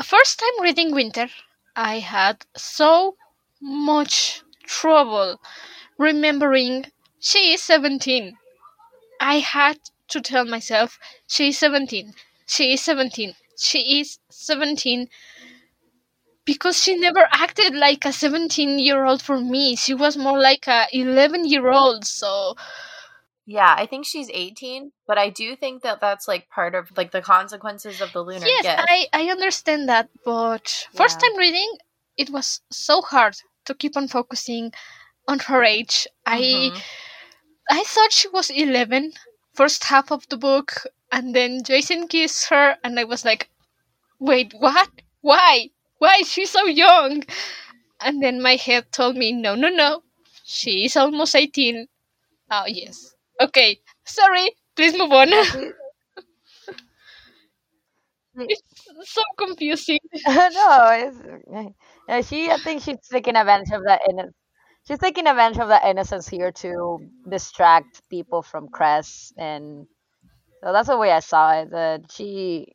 First time reading Winter, I had so much trouble remembering she is 17. I had to tell myself she is 17. She is 17. She is 17. Because she never acted like a 17-year-old for me. She was more like a 11-year-old, so... Yeah, I think she's 18, but I do think that that's, like, part of, like, the consequences of the lunar gift. Yes, I understand that, but first time reading, it was so hard to keep on focusing on her age. Mm-hmm. I thought she was 11, first half of the book, and then Jacin kissed her, and I was like, wait, what? Why? Why is she so young? And then my head told me, no. She is almost 18. Oh, yes. Okay. Sorry. Please move on. It's so confusing. I think she's taking advantage of that. She's taking advantage of that innocence here to distract people from Cress. And so that's the way I saw it. That she...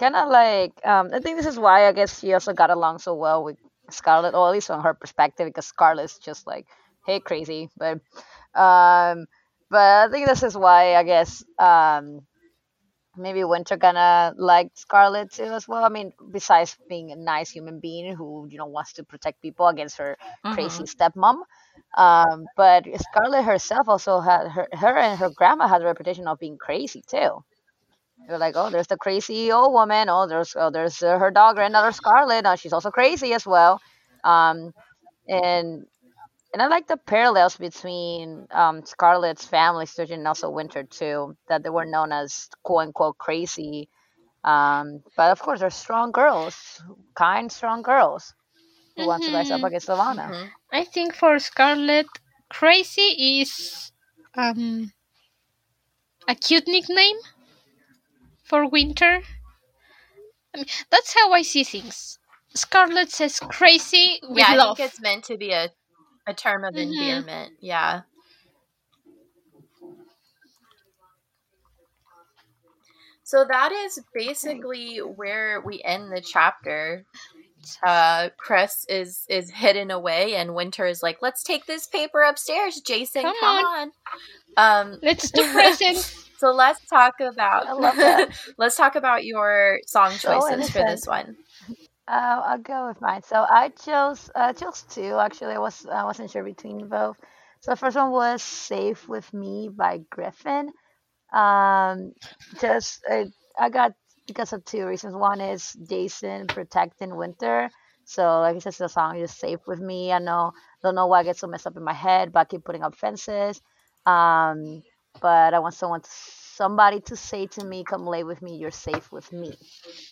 kind of like, I think this is why I guess she also got along so well with Scarlet, or at least from her perspective, because Scarlet's just like, hey, crazy. But I think this is why I guess maybe Winter kind of liked Scarlet too as well. I mean, besides being a nice human being who, you know, wants to protect people against her crazy stepmom. But Scarlet herself also had her and her grandma had a reputation of being crazy too. They're like, oh, there's the crazy old woman. Oh, there's her dog, granddaughter Scarlet. Oh, she's also crazy as well. And I like the parallels between Scarlet's family and also Winter too, that they were known as quote unquote crazy. But of course, they're strong girls, kind, strong girls who want to rise up against Levana. Mm-hmm. I think for Scarlet, crazy is a cute nickname. For Winter, I mean, that's how I see things. Scarlet says crazy with love. Yeah, I think it's meant to be a term of endearment. Yeah. So that is basically where we end the chapter. Cress is hidden away, and Winter is like, let's take this paper upstairs, Jacin. Come on. Let's do presents. So let's talk about your song choices for this one. I'll go with mine. So I chose two actually. I wasn't sure between both. So the first one was "Safe with Me" by Griffin. I got because of two reasons. One is Jacin protecting Winter. So like I said, the song is "Safe with Me." I don't know why I get so messed up in my head, but I keep putting up fences. But I want somebody to say to me, come lay with me, you're safe with me.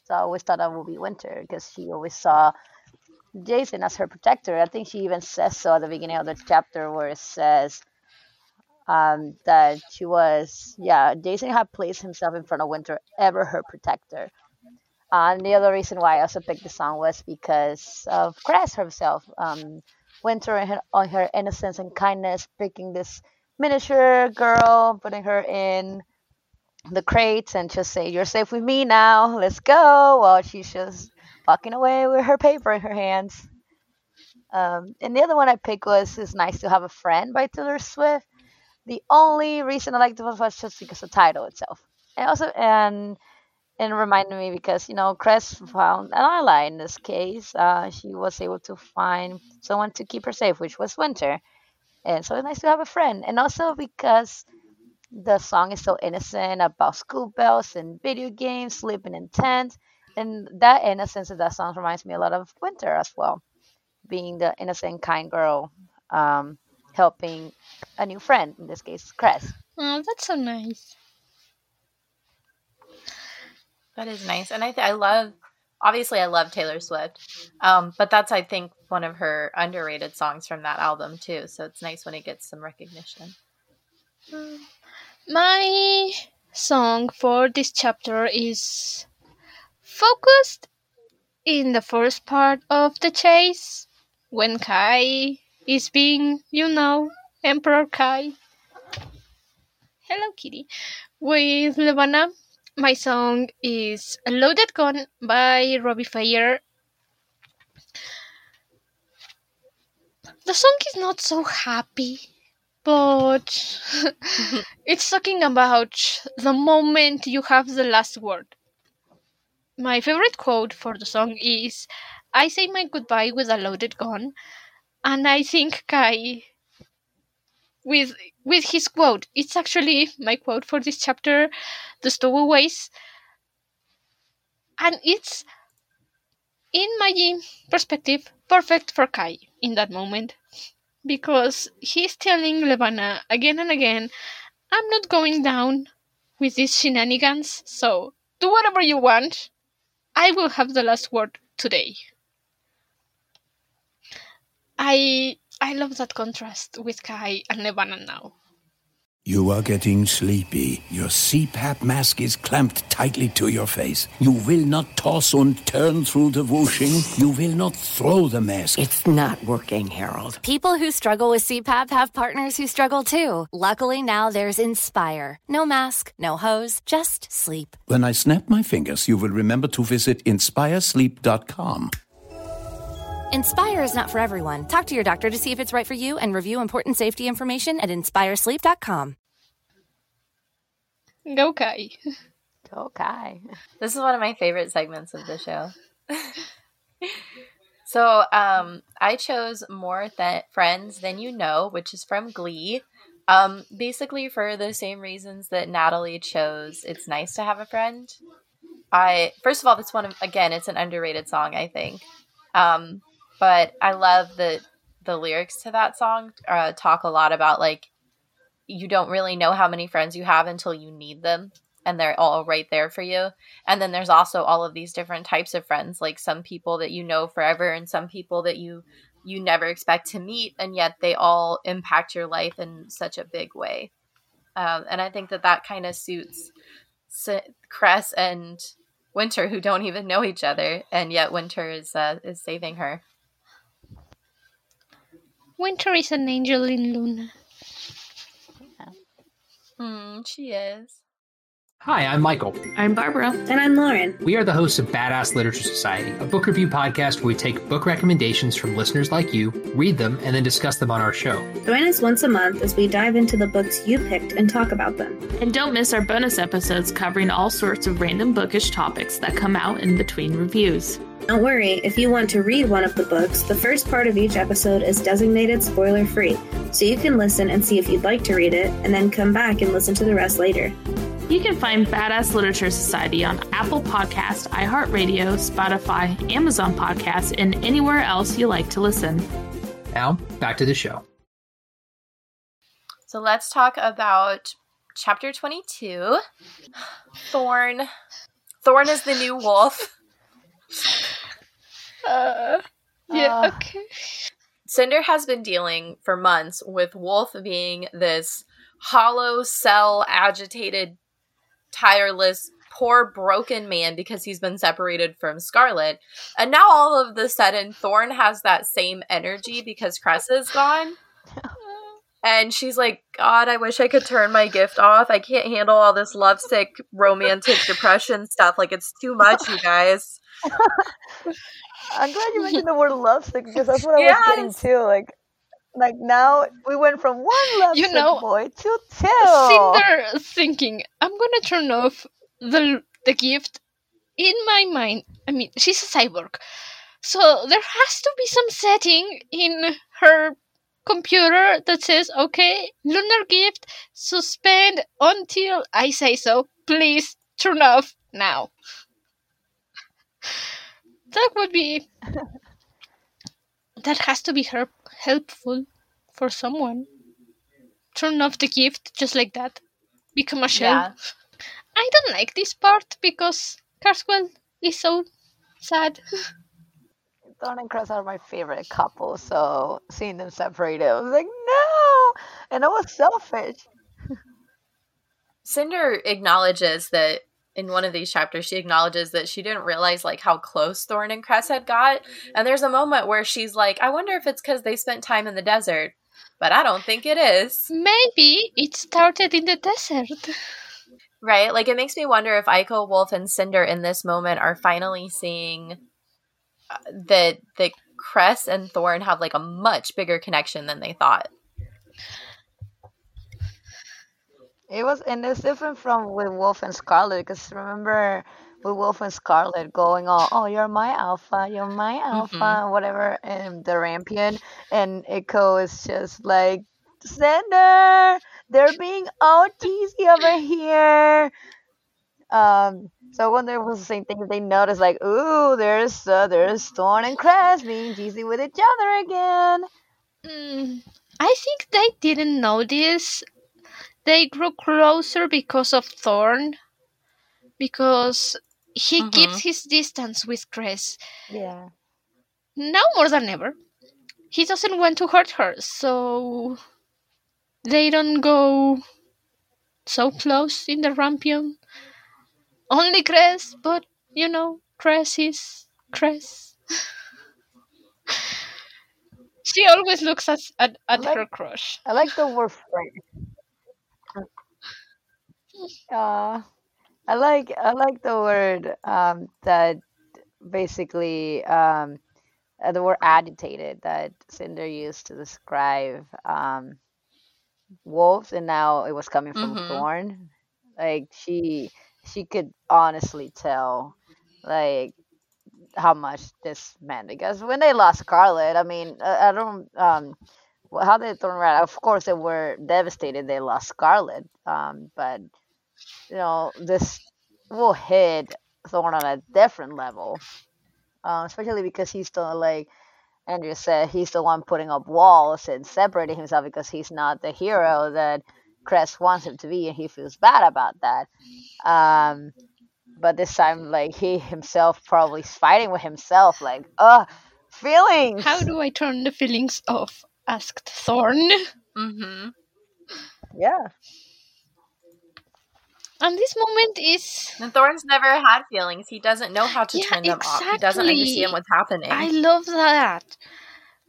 So I always thought that would be Winter because she always saw Jacin as her protector. I think she even says so at the beginning of the chapter where it says that she was, Jacin had placed himself in front of Winter, ever her protector. And the other reason why I also picked the song was because of Cress herself. Winter and her innocence and kindness, picking this miniature girl, putting her in the crates and just say, you're safe with me now, let's go, while she's just walking away with her paper in her hands. And the other one I picked was It's Nice to Have a Friend by Taylor Swift. The only reason I liked it was just because of the title itself. And also, and it reminded me because, you know, Cress found an ally in this case. She was able to find someone to keep her safe, which was Winter. And so it's nice to have a friend. And also because the song is so innocent about school bells and video games, sleeping in tents. And that innocence of that song reminds me a lot of Winter as well. Being the innocent, kind girl, helping a new friend, in this case, Cress. Oh, that's so nice. That is nice. And I love Taylor Swift, but that's, I think, one of her underrated songs from that album, too. So it's nice when it gets some recognition. My song for this chapter is focused in the first part of the chase when Kai is being, Emperor Kai. Hello, kitty. With Levana. My song is Loaded Gun by Robbie Fayer. The song is not so happy, but it's talking about the moment you have the last word. My favorite quote for the song is, I say my goodbye with a loaded gun, and I think Kai, with his quote, it's actually my quote for this chapter, The Stowaways, and it's, in my perspective, perfect for Kai in that moment, because he's telling Levana again and again, I'm not going down with these shenanigans, so do whatever you want. I will have the last word today. I love that contrast with Kai and Levana now. You are getting sleepy. Your CPAP mask is clamped tightly to your face. You will not toss and turn through the whooshing. You will not throw the mask. It's not working, Harold. People who struggle with CPAP have partners who struggle too. Luckily now there's Inspire. No mask, no hose, just sleep. When I snap my fingers, you will remember to visit inspiresleep.com. Inspire is not for everyone. Talk to your doctor to see if it's right for you and review important safety information at inspiresleep.com. Go Kai. Go Kai. This is one of my favorite segments of the show. So I chose More Friends Than You Know, which is from Glee. Basically for the same reasons that Natalie chose It's Nice to Have a Friend. First of all, this one, again, it's an underrated song, I think. But I love the lyrics to that song talk a lot about, like, you don't really know how many friends you have until you need them, and they're all right there for you. And then there's also all of these different types of friends, like some people that you know forever and some people that you never expect to meet, and yet they all impact your life in such a big way. And I think that kind of suits Cress and Winter, who don't even know each other, and yet Winter is saving her. Winter is an angel in Luna. Yeah. She is. Hi, I'm Michael. I'm Barbara. And I'm Lauren. We are the hosts of Badass Literature Society, a book review podcast where we take book recommendations from listeners like you, read them, and then discuss them on our show. Join us once a month as we dive into the books you picked and talk about them. And don't miss our bonus episodes covering all sorts of random bookish topics that come out in between reviews. Don't worry, if you want to read one of the books, the first part of each episode is designated spoiler-free, so you can listen and see if you'd like to read it, and then come back and listen to the rest later. You can find Badass Literature Society on Apple Podcasts, iHeartRadio, Spotify, Amazon Podcasts, and anywhere else you like to listen. Now, back to the show. So let's talk about Chapter 22, Thorne. Thorne is the new wolf. Okay. Cinder has been dealing for months with Wolf being this hollow cell, agitated, tireless, poor, broken man because he's been separated from Scarlet. And now all of the sudden, Thorne has that same energy because Cress is gone. And she's like, God, I wish I could turn my gift off. I can't handle all this lovesick, romantic depression stuff. Like, it's too much, you guys. I'm glad you mentioned the word lovesick because that's what I was getting to. Like now we went from one lovesick boy to two. Cinder thinking, I'm gonna turn off the gift. In my mind, I mean, she's a cyborg, so there has to be some setting in her computer that says, okay, lunar gift, suspend until I say so. Please turn off now. That would be. That has to be helpful for someone. Turn off the gift just like that. Become a shell. Yeah. I don't like this part because Carswell is so sad. Thorne and Cress are my favorite couple, so seeing them separated, I was like, no! And I was selfish. Cinder acknowledges that in one of these chapters, she acknowledges that she didn't realize, like, how close Thorne and Cress had got. And there's a moment where she's like, I wonder if it's because they spent time in the desert. But I don't think it is. Maybe it started in the desert. Right? Like, it makes me wonder if Iko, Wolf, and Cinder in this moment are finally seeing that the Cress and Thorne have, like, a much bigger connection than they thought. It was, and it's different from with Wolf and Scarlet, because remember with Wolf and Scarlet going all, oh, you're my alpha, mm-hmm. whatever, and the Rampion, and Iko is just like, Cinder, they're being all teasy over here. So I wonder if it was the same thing. They noticed, like, ooh, there's Thorne and Cress being teasy with each other again. I think they didn't notice. They grew closer because of Thorne, because he mm-hmm. keeps his distance with Cress. Yeah. Now more than ever. He doesn't want to hurt her, so they don't go so close in the Rampion. Only Cress, but, you know, Cress is Cress. She always looks at like, her crush. I like the word friend. I like the word that basically the word agitated that Cinder used to describe Wolves, and now it was coming from mm-hmm. Thorne. Like she could honestly tell like how much this meant, because when they lost Scarlet, I mean, I don't how did Thorne react? Of course they were devastated they lost Scarlet, but you know, this will hit Thorne on a different level, especially because he's still, like Andrew said, he's the one putting up walls and separating himself because he's not the hero that Cress wants him to be, and he feels bad about that. But this time, like, he himself probably is fighting with himself, like, feelings! How do I turn the feelings off? Asked Thorne. Mm-hmm. Yeah. And this moment is... And Thorne's never had feelings. He doesn't know how to turn them off. He doesn't understand what's happening. I love that.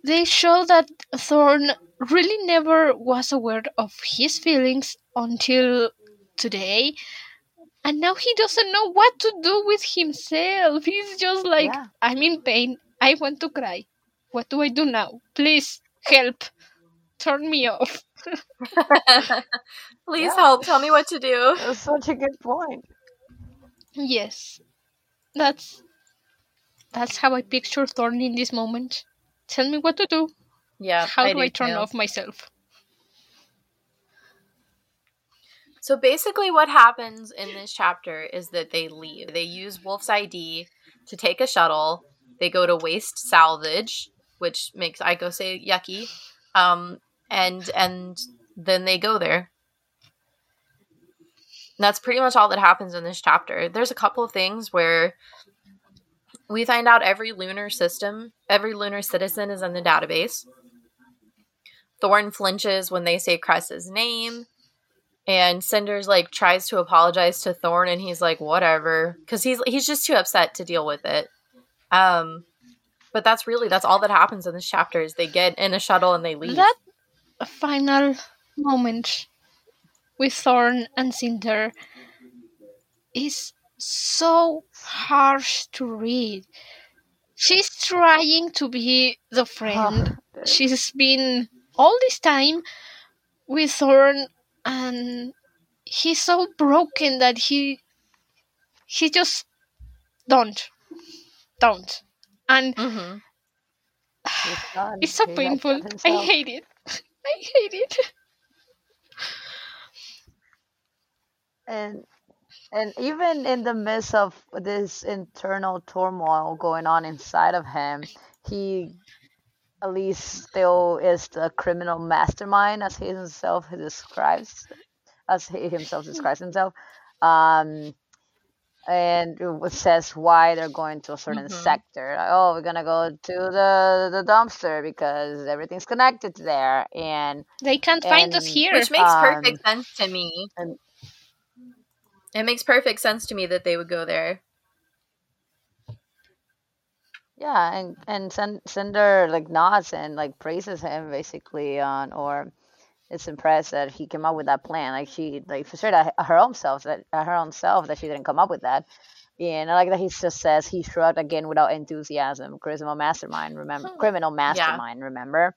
They show that Thorne really never was aware of his feelings until today. And now he doesn't know what to do with himself. He's just like, I'm in pain. I want to cry. What do I do now? Please, help. Turn me off. Please help. Tell me what to do. That's such a good point. Yes. That's how I picture Thorne in this moment. Tell me what to do. Yeah. How do I turn off myself? So basically what happens in this chapter is that they leave. They use Wolf's ID to take a shuttle. They go to Waste Salvage, which makes Iko say yucky. And then they go there. And that's pretty much all that happens in this chapter. There's a couple of things where we find out every lunar citizen is in the database. Thorne flinches when they say Cress's name. And Cinder's like tries to apologize to Thorne, and he's like, whatever. Because he's just too upset to deal with it. But that's all that happens in this chapter is they get in a shuttle and they leave. That final moment with Thorne and Cinder is so harsh to read. She's trying to be the friend. She's been all this time with Thorne, and he's so broken that he just don't. And it's so painful. I hate it. And even in the midst of this internal turmoil going on inside of him, he at least still is the criminal mastermind, as he himself describes. And it says why they're going to a certain sector. Like, we're going to go to the dumpster because everything's connected there. And they can't find us here. Which makes perfect sense to me. And, It makes perfect sense to me that they would go there. Yeah, and Cinder like nods and like praises him basically on, or is impressed that he came up with that plan. Like she like for sure that her own self that she didn't come up with that. Yeah, and I like that he just says he shrugged again without enthusiasm. Criminal mastermind, remember?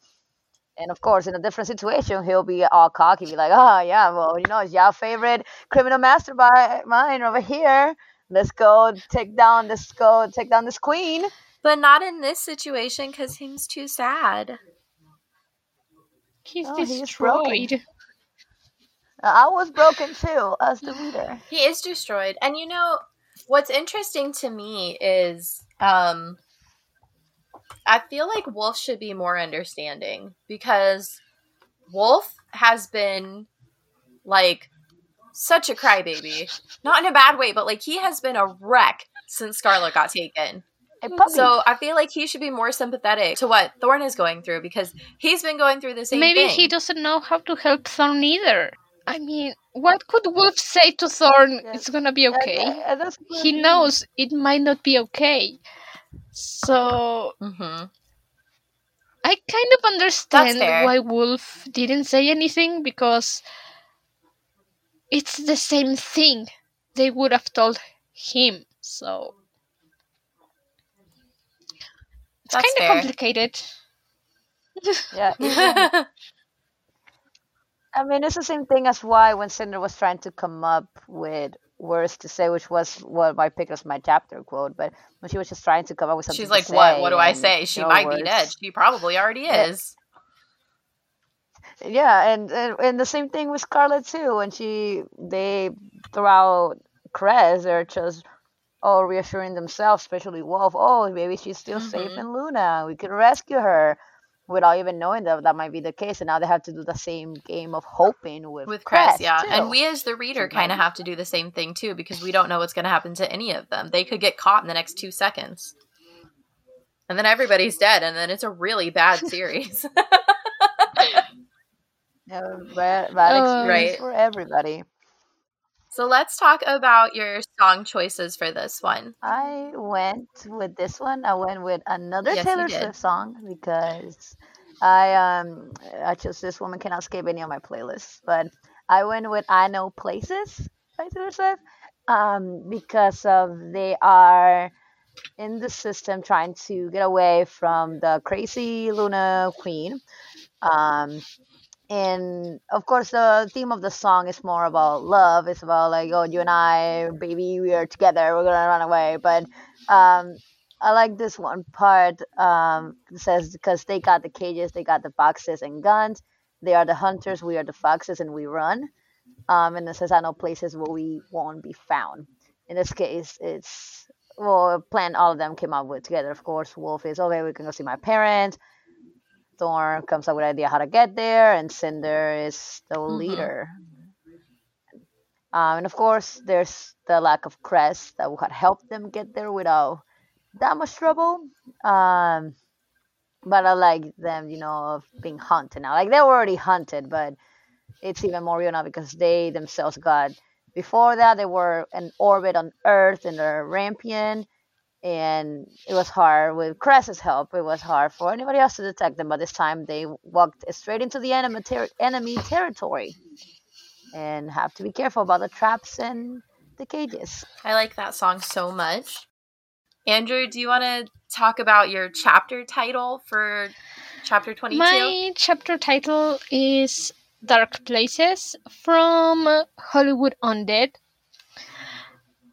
And of course, in a different situation, he'll be all cocky, be like, "Oh yeah, well, you know, it's y'all favorite criminal mastermind over here. Let's go take down this queen." But not in this situation, because he's too sad. He's broken. I was broken too, as the reader. He is destroyed, and you know. What's interesting to me is I feel like Wolf should be more understanding, because Wolf has been like such a crybaby. Not in a bad way, but like he has been a wreck since Scarlet got taken. So I feel like he should be more sympathetic to what Thorne is going through, because he's been going through the same thing. Maybe he doesn't know how to help Thorne either. I mean, what could Wolf say to Thorne? It's gonna be okay. He knows it might not be okay. So, I kind of understand why Wolf didn't say anything, because it's the same thing they would have told him. So, it's kind of complicated. Yeah. I mean, it's the same thing as why when Cinder was trying to come up with words to say, which was what I picked as my chapter quote, but when she was just trying to come up with something, she's like, what do I say? She might be dead. She probably already is. Yeah, and the same thing with Scarlet too. When they throughout Cress, they're just all reassuring themselves, especially Wolf. Oh, maybe she's still safe in Luna. We could rescue her. Without even knowing that might be the case. And now they have to do the same game of hoping with Cress, yeah. Too. And we as the reader kind of have to do the same thing, too, because we don't know what's going to happen to any of them. They could get caught in the next 2 seconds. And then everybody's dead, and then it's a really bad series. Bad experience for everybody. So let's talk about your song choices for this one. I went with another Taylor Swift song, because I chose This Woman Cannot Escape any of my playlists. But I went with I Know Places by Taylor Swift because of they are in the system trying to get away from the crazy Luna Queen. And of course, the theme of the song is more about love. It's about like, oh, you and I, baby, we are together. We're gonna run away. But I like this one part. It says, because they got the cages, they got the boxes and guns. They are the hunters. We are the foxes, and we run. And it says, I know places where we won't be found. In this case, it's plan all of them came up with together. Of course, Wolf is okay. We can go see my parents. Thorne comes up with an idea how to get there, and Cinder is the leader. And of course, there's the lack of Cress that would help them get there without that much trouble. But I like them, you know, of being hunted now. Like, they were already hunted, but it's even more real now because they themselves got... Before that, they were in orbit on Earth in their Rampion. And it was hard with Cress's help. It was hard for anybody else to detect them. But this time they walked straight into the enemy territory, and have to be careful about the traps and the cages. I like that song so much. Andrew, do you want to talk about your chapter title for chapter 22? My chapter title is Dark Places from Hollywood Undead.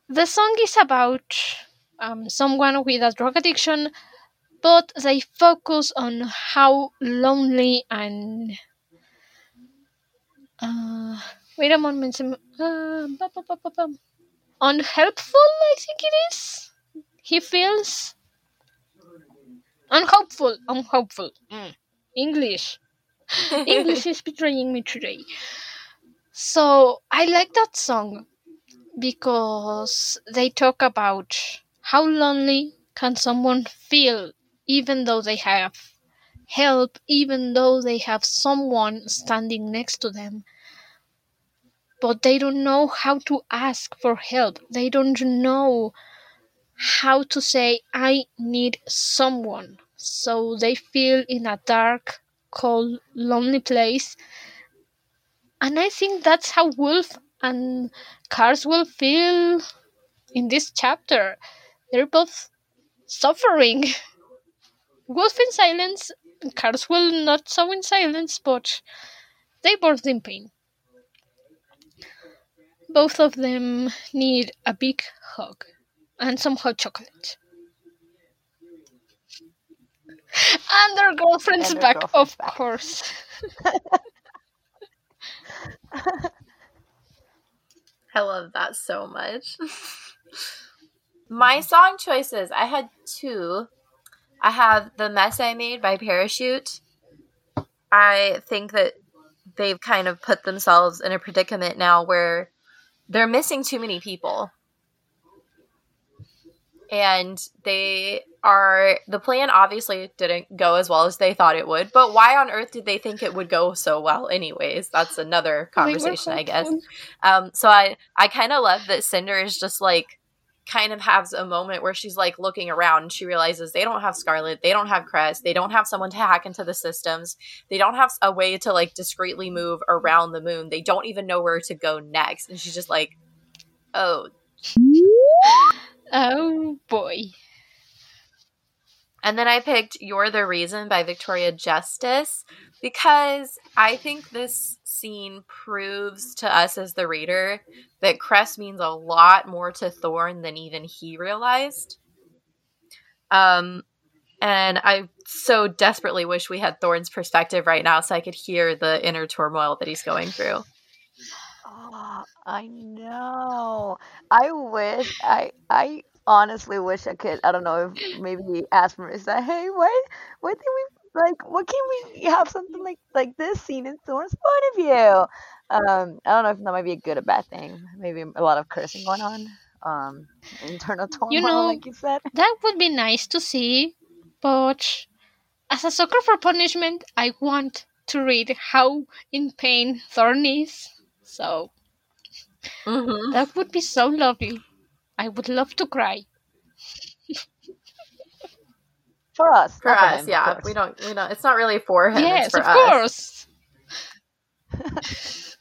The song is about... someone with a drug addiction, but they focus on how lonely and unhelpful I think it is. He feels unhopeful. English is betraying me today. So I like that song because they talk about how lonely can someone feel, even though they have help, even though they have someone standing next to them? but they don't know how to ask for help. They don't know how to say, I need someone. So they feel in a dark, cold, lonely place. And I think that's how Wolf and Cars will feel in this chapter. They're both suffering. Wolf in silence, Carswell not so in silence, but they both in pain. Both of them need a big hug and some hot chocolate. And their girlfriend's back, of course. I love that so much. My song choices, I had two. I have The Mess I Made by Parachute. I think that they've kind of put themselves in a predicament now where they're missing too many people. And the plan obviously didn't go as well as they thought it would, but why on earth did they think it would go so well anyways? That's another conversation, I guess. So I kind of love that Cinder is just like, kind of has a moment where she's like looking around and she realizes they don't have Scarlet, they don't have Cress, they don't have someone to hack into the systems, they don't have a way to like discreetly move around the moon, they don't even know where to go next, and she's just like, oh boy. And then I picked You're the Reason by Victoria Justice, because I think this scene proves to us as the reader that Cress means a lot more to Thorne than even he realized. And I so desperately wish we had Thorne's perspective right now so I could hear the inner turmoil that he's going through. Oh, I know. I honestly wish I could. I don't know if maybe ask Marissa, hey, why did we like? What can we have something like this scene in Thorne's point of view? I don't know if that might be a good or bad thing. Maybe a lot of cursing going on. Internal turmoil, like you said. That would be nice to see, but as a sucker for punishment, I want to read how in pain Thorne is. So that would be so lovely. I would love to cry. For us. For us, him, yeah. We don't it's not really for him. Yes, it's for us. Course.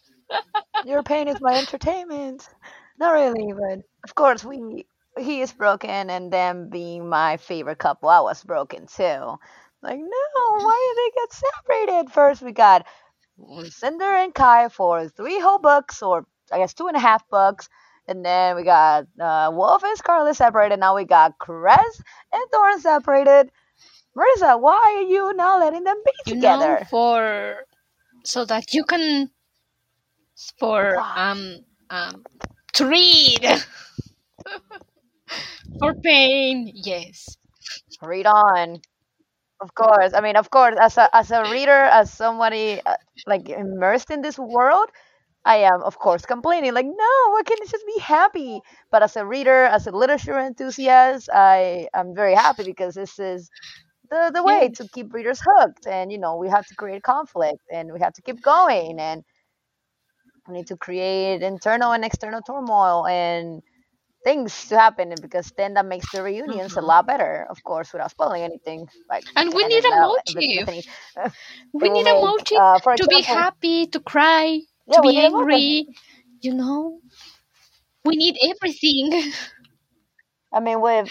Your pain is my entertainment. Not really, but of course he is broken, and them being my favorite couple, I was broken too. Like, no, why did they get separated? First we got Cinder and Kai for 3 whole books, or I guess 2.5 books. And then we got Wolf and Scarlet separated. Now we got Cress and Thorne separated. Marissa, why are you not letting them be together? To read. For pain, yes. Read on. Of course. I mean, of course, as a reader, as somebody like immersed in this world, I am, of course, complaining, like, no, why can't it just be happy? But as a reader, as a literature enthusiast, I am very happy because this is the way to keep readers hooked. And, we have to create conflict, and we have to keep going. And we need to create internal and external turmoil and things to happen, because then that makes the reunions a lot better, of course, without spoiling anything. And we need a motive. We need a motive to be happy, to cry. Yeah, to be angry, we need everything. I mean, with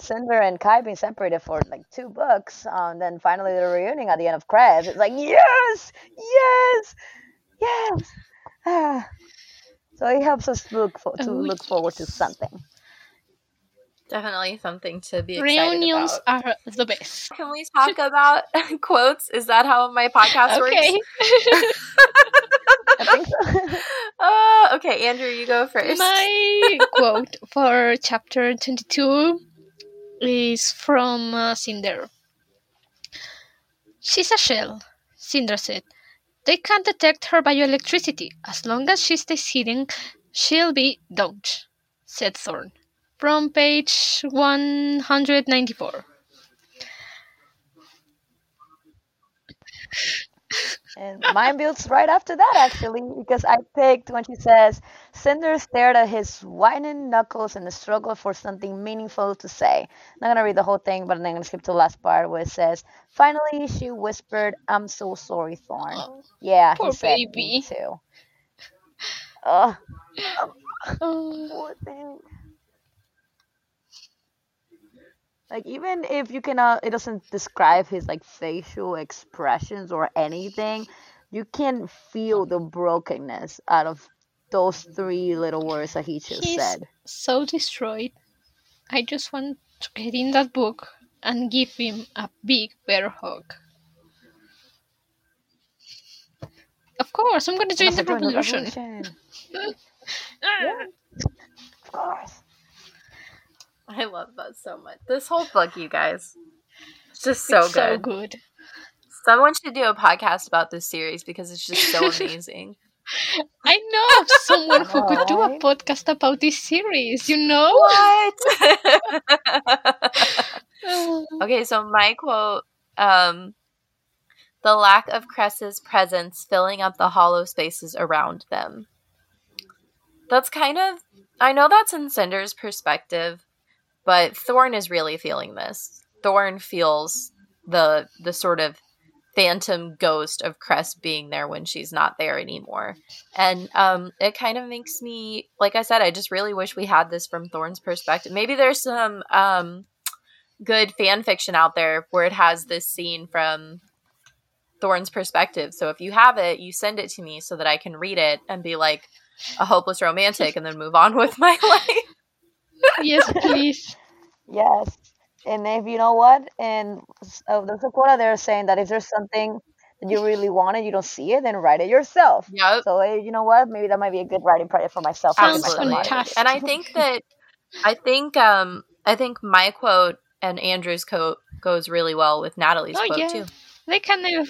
Cinder and Kai being separated for like 2 books, then finally the reunion at the end of Cress, it's like, yes. So it helps us look forward to something. Definitely something to be excited about. Reunions are the best. Can we talk about quotes? Is that how my podcast works? I think so. Okay, Andrew, you go first. My quote for chapter 22 is from Cinder. She's a shell, Cinder said. They can't detect her bioelectricity. As long as she stays hidden, she'll be domed, said Thorne. From page 194. And mine builds right after that, actually, because I picked when she says, Cinder stared at his whining knuckles in the struggle for something meaningful to say. I'm not going to read the whole thing, but I'm going to skip to the last part where it says, finally, she whispered, I'm so sorry, Thorne. Oh, yeah, poor he said baby. Me too. Poor thing. Like, even if you cannot, it doesn't describe his, like, facial expressions or anything, you can feel the brokenness out of those three little words that he just said. He's so destroyed. I just want to get in that book and give him a big bear hug. Of course, I'm going to join the revolution. Yeah, of course. I love that so much. This whole book, you guys, it's just so it's good. So good. Someone should do a podcast about this series because it's just so amazing. I know of someone who could do a podcast about this series, you know? What? Okay, so my quote, the lack of Cress's presence filling up the hollow spaces around them. That's kind of, I know that's in Cinder's perspective, but Thorne is really feeling this. Thorne feels the sort of phantom ghost of Cress being there when she's not there anymore. And it kind of makes me, like I said, I just really wish we had this from Thorne's perspective. Maybe there's some good fan fiction out there where it has this scene from Thorne's perspective. So if you have it, you send it to me so that I can read it and be like a hopeless romantic and then move on with my life. Yes, please. Yes. And if you know what, and there's a quota there saying that if there's something that you really want and you don't see it, then write it yourself. Yep. So you know what, maybe that might be a good writing project for myself. Absolutely. And I think that, I think my quote and Andrew's quote goes really well with Natalie's quote too. They kind of,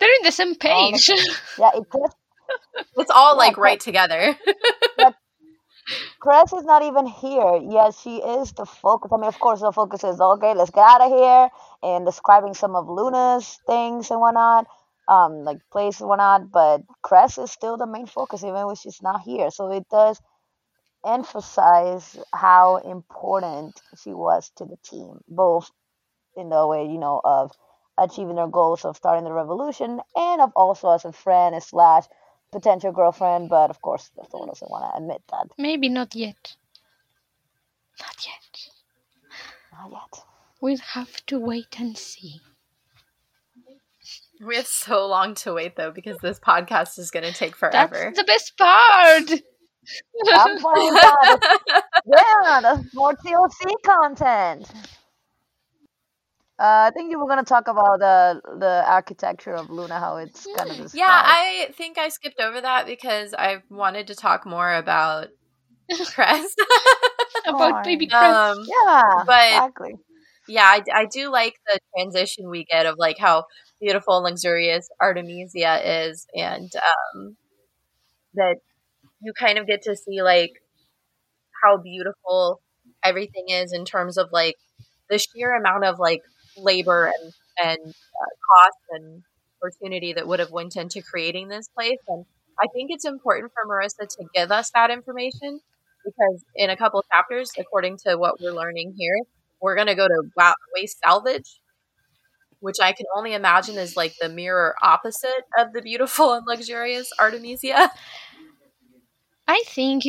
they're in the same page. It's all right together. Cress is not even here. Yes, she is the focus. I mean, of course, the focus is, okay, let's get out of here, and describing some of Luna's things and whatnot, like place and whatnot, but Cress is still the main focus, even when she's not here. So it does emphasize how important she was to the team, both in the way, of achieving their goals of starting the revolution and of also as a friend and / potential girlfriend, but of course the Thorne doesn't want to admit that. Maybe not yet. Not yet. We'll have to wait and see. We have so long to wait though, because this podcast is going to take forever. That's the best part! Yeah, that's more TLC content! I think you were going to talk about the architecture of Luna, how it's kind of described. Yeah, I think I skipped over that because I wanted to talk more about Cress. About baby Cress. Yeah, but exactly. Yeah, I do like the transition we get of like how beautiful and luxurious Artemisia is, and that you kind of get to see like how beautiful everything is in terms of like the sheer amount of like labor and cost and opportunity that would have went into creating this place. And I think it's important for Marissa to give us that information because in a couple of chapters, according to what we're learning here, we're going to go to waste salvage, which I can only imagine is like the mirror opposite of the beautiful and luxurious Artemisia. I think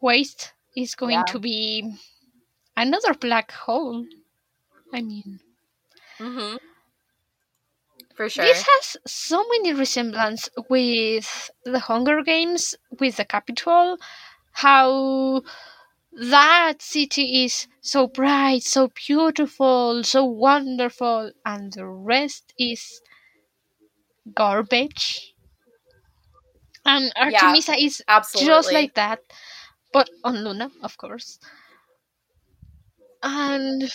waste is going to be another black hole. I mean, for sure. This has so many resemblances with the Hunger Games, with the Capitol, how that city is so bright, so beautiful, so wonderful, and the rest is garbage. And Artemisia is absolutely just like that, but on Luna, of course. And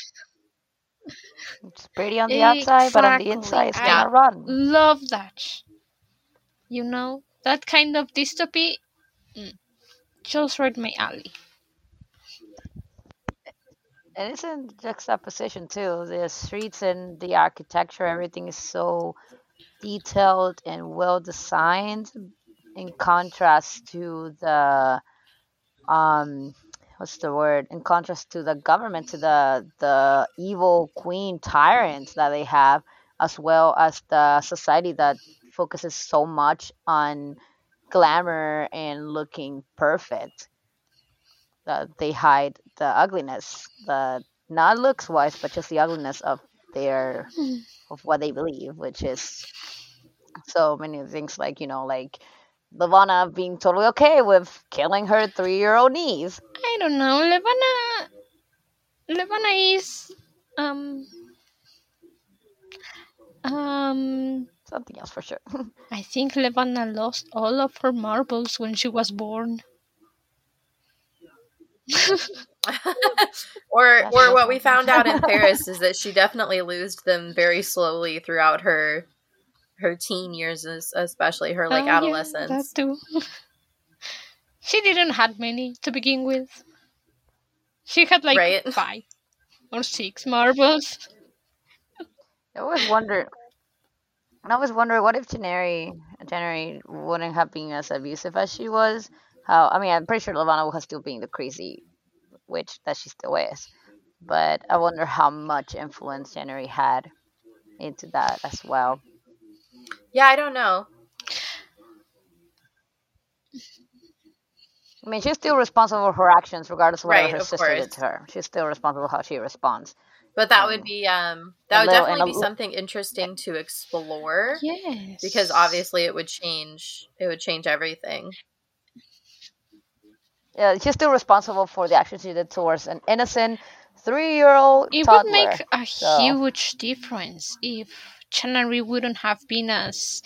it's pretty on the outside, but on the inside, it's gonna run. Love that. You know, that kind of dystopy just right my alley. And it's in juxtaposition, too. The streets and the architecture, everything is so detailed and well designed, in contrast to the in contrast to the government, to the evil queen tyrants that they have, as well as the society that focuses so much on glamour and looking perfect, that they hide the ugliness, the not looks wise, but just the ugliness of their of what they believe, which is so many things, like, you know, like Levana being totally okay with killing her 3-year-old niece. I don't know, Levana is something else for sure. I think Levana lost all of her marbles when she was born. or what we found out in Paris is that she definitely lost them very slowly throughout her teen years, especially her adolescence. Yeah, that too. She didn't have many to begin with. She had 5 or 6 marbles. I was wondering what if January wouldn't have been as abusive as she was. I'm pretty sure Levana was still being the crazy witch that she still is. But I wonder how much influence January had into that as well. Yeah, I don't know. I mean, she's still responsible for her actions, regardless of whether her sister did to her. She's still responsible for how she responds. But that would be definitely be something interesting to explore. Yes, because obviously it would change everything. Yeah, she's still responsible for the actions she did towards an innocent 3-year-old toddler. It would make a huge difference if Chanari wouldn't have been as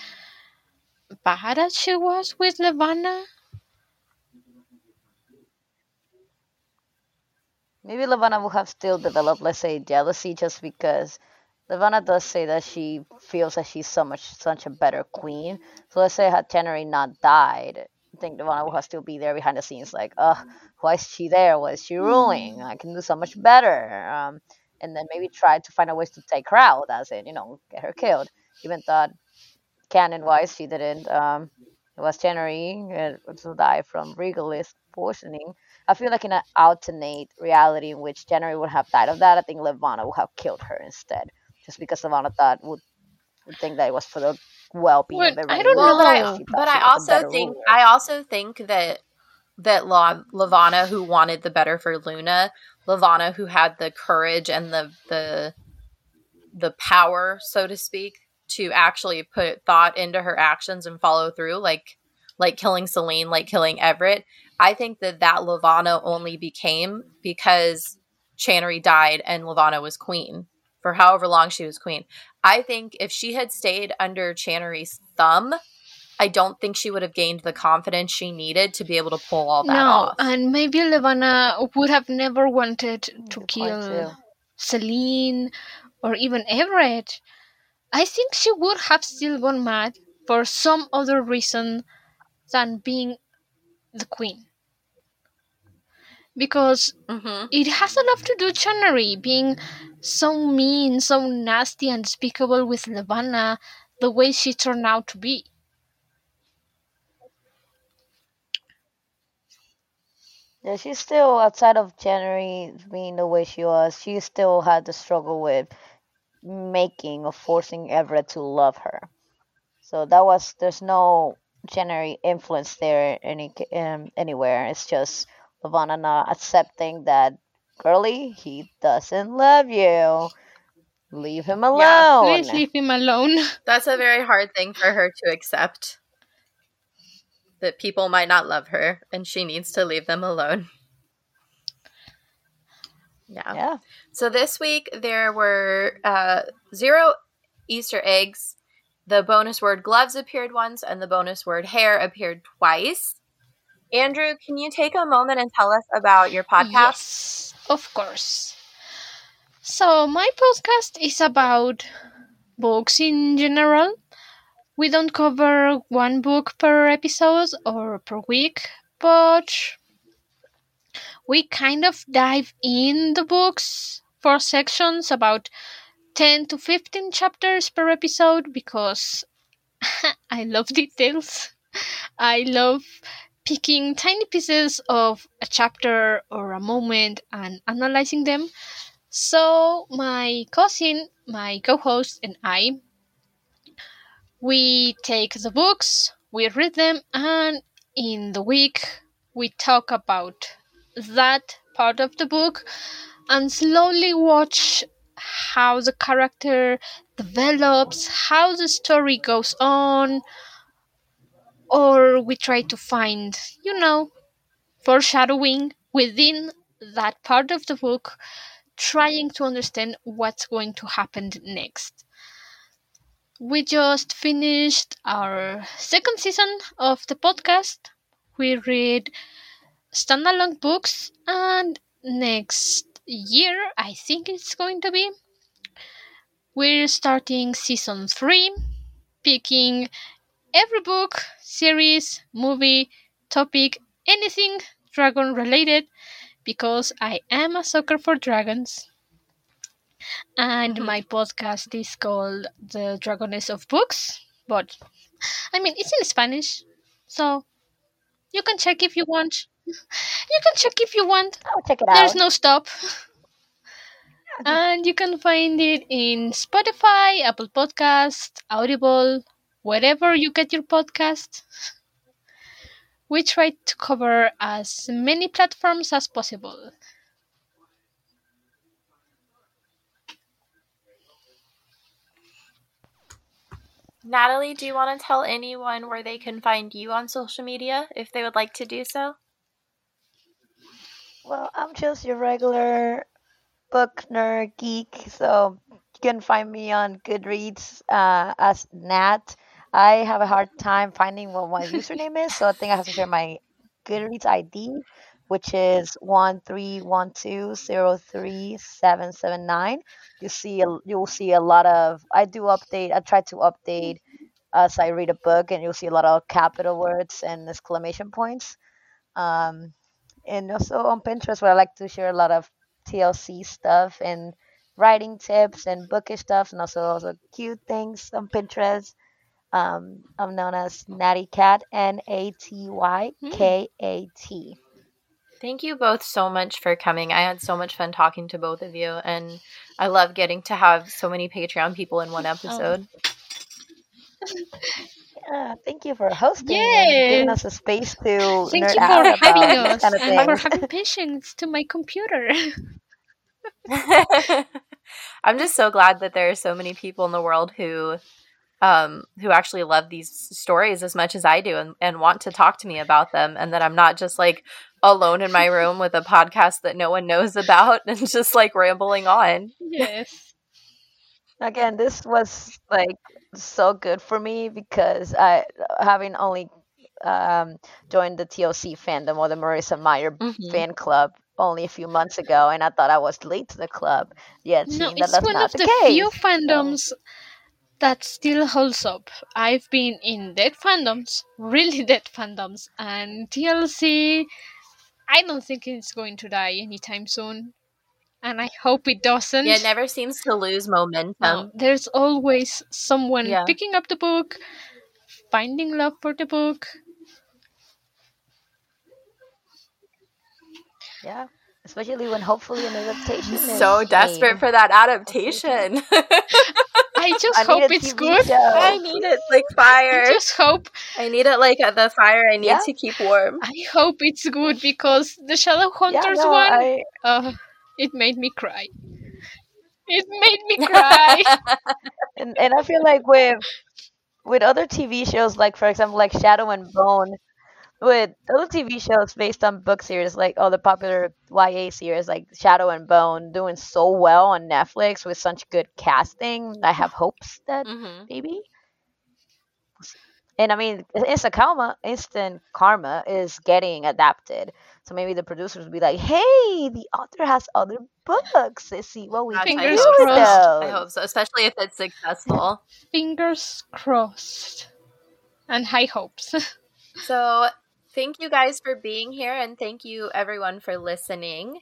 bad as she was with Levana. Maybe Levana would have still developed, let's say, jealousy, just because Levana does say that she feels that she's such a better queen. So let's say had Chanari not died, I think Levana will still be there behind the scenes, like, why is she there? What is she ruling? I can do so much better. And then maybe try to find a way to take her out, as in, get her killed. Even though, canon-wise, she didn't. It was January to die from regalist poisoning. I feel like in an alternate reality in which January would have died of that, I think Levana would have killed her instead. Just because Levana would think that it was for the well-being of everyone. I don't know. I also think that Levana, who wanted the better for Luna, Levana, who had the courage and the power, so to speak, to actually put thought into her actions and follow through, like killing Celine, like killing Everett. I think that Levana only became because Channery died and Levana was queen for however long she was queen. I think if she had stayed under Channery's thumb, I don't think she would have gained the confidence she needed to be able to pull all that off. And maybe Levana would have never wanted to kill Celine or even Everett. I think she would have still gone mad for some other reason than being the queen. Because it has a lot to do with Channery being so mean, so nasty and despicable with Levana, the way she turned out to be. Yeah, she's still, outside of January being the way she was, she still had the struggle with making or forcing Everett to love her. So there's no January influence there anywhere. It's just Levana not accepting that, girly, he doesn't love you. Leave him alone. Yeah, please leave him alone. That's a very hard thing for her to accept. That people might not love her, and she needs to leave them alone. Yeah. So this week, there were 0 Easter eggs. The bonus word gloves appeared once, and the bonus word hair appeared twice. Andrew, can you take a moment and tell us about your podcast? Yes, of course. So my podcast is about books in general. We don't cover one book per episode or per week, but we kind of dive in the books for sections, about 10 to 15 chapters per episode, because I love details. I love picking tiny pieces of a chapter or a moment and analyzing them. So my cousin, my co-host, and I, we take the books, we read them, and in the week we talk about that part of the book and slowly watch how the character develops, how the story goes on, or we try to find, you know, foreshadowing within that part of the book, trying to understand what's going to happen next. We just finished our second season of the podcast. We read standalone books, and next year, I think it's going to be, we're starting season 3, picking every book, series, movie, topic, anything dragon related, because I am a sucker for dragons. And my podcast is called The Dragoness of Books, but I mean, it's in Spanish, so you can check if you want. I'll check it out. There's no stop. And you can find it in Spotify, Apple Podcasts, Audible, wherever you get your podcast. We try to cover as many platforms as possible. Natalie, do you want to tell anyone where they can find you on social media if they would like to do so? Well, I'm just your regular book nerd geek, so you can find me on Goodreads as Nat. I have a hard time finding what my username is, so I think I have to share my Goodreads ID, which is 131203779. You will see a lot of, I try to update as I read a book, and you'll see a lot of capital words and exclamation points. And also on Pinterest, where I like to share a lot of TLC stuff and writing tips and bookish stuff, and also cute things on Pinterest. I'm known as Natty Cat, NatyKat. Thank you both so much for coming. I had so much fun talking to both of you, and I love getting to have so many Patreon people in one episode. Yeah, thank you for hosting and giving us a space to nerd out about this kind of thing. Thank you for having us and for having patience to my computer. I'm just so glad that there are so many people in the world who actually love these stories as much as I do and want to talk to me about them, and that I'm not just like alone in my room with a podcast that no one knows about and just like rambling on. Yes. Again, this was like so good for me because I, having only joined the TLC fandom or the Marissa Meyer fan club only a few months ago, and I thought I was late to the club. Yet, no, it's one of the few fandoms that still holds up. I've been in dead fandoms, really dead fandoms, and TLC, I don't think it's going to die anytime soon. And I hope it doesn't. Yeah, it never seems to lose momentum. No, there's always someone picking up the book, finding love for the book. Yeah, especially when hopefully an adaptation is so desperate for that adaptation. I just hope it's good. Show. I need it like fire. I just hope. I need it like the fire. I need to keep warm. I hope it's good because the Shadowhunters one... it made me cry. And I feel like with other TV shows, like for example, like Shadow and Bone, with other TV shows based on book series, like all the popular YA series, like Shadow and Bone, doing so well on Netflix with such good casting, I have hopes that maybe. And I mean, Instant Karma is getting adapted. So maybe the producers will be like, hey, the author has other books. Let's see what we can do with those. I hope so, especially if it's successful. Fingers crossed. And high hopes. So thank you guys for being here, and thank you everyone for listening.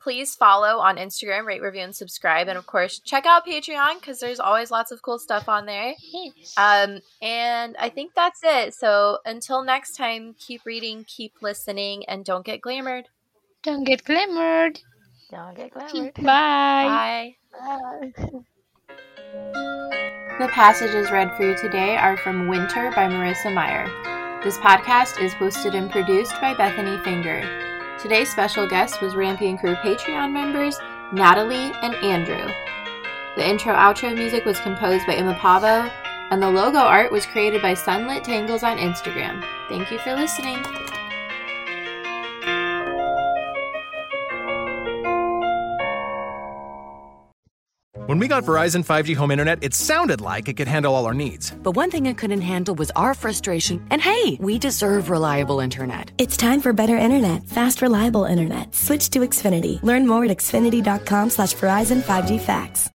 Please follow on Instagram, rate, review, and subscribe. And, of course, check out Patreon because there's always lots of cool stuff on there. And I think that's it. So until next time, keep reading, keep listening, and don't get glamored. Don't get glamored. Don't get glamored. Bye. Bye. The passages read for you today are from Winter by Marissa Meyer. This podcast is hosted and produced by Bethany Finger. Today's special guest was Rampion Crew Patreon members Natalie and Andrew. The intro-outro music was composed by Emma Pavo, and the logo art was created by Sunlit Tangles on Instagram. Thank you for listening. When we got Verizon 5G home internet, it sounded like it could handle all our needs. But one thing it couldn't handle was our frustration. And hey, we deserve reliable internet. It's time for better internet. Fast, reliable internet. Switch to Xfinity. Learn more at xfinity.com/Verizon5GFacts.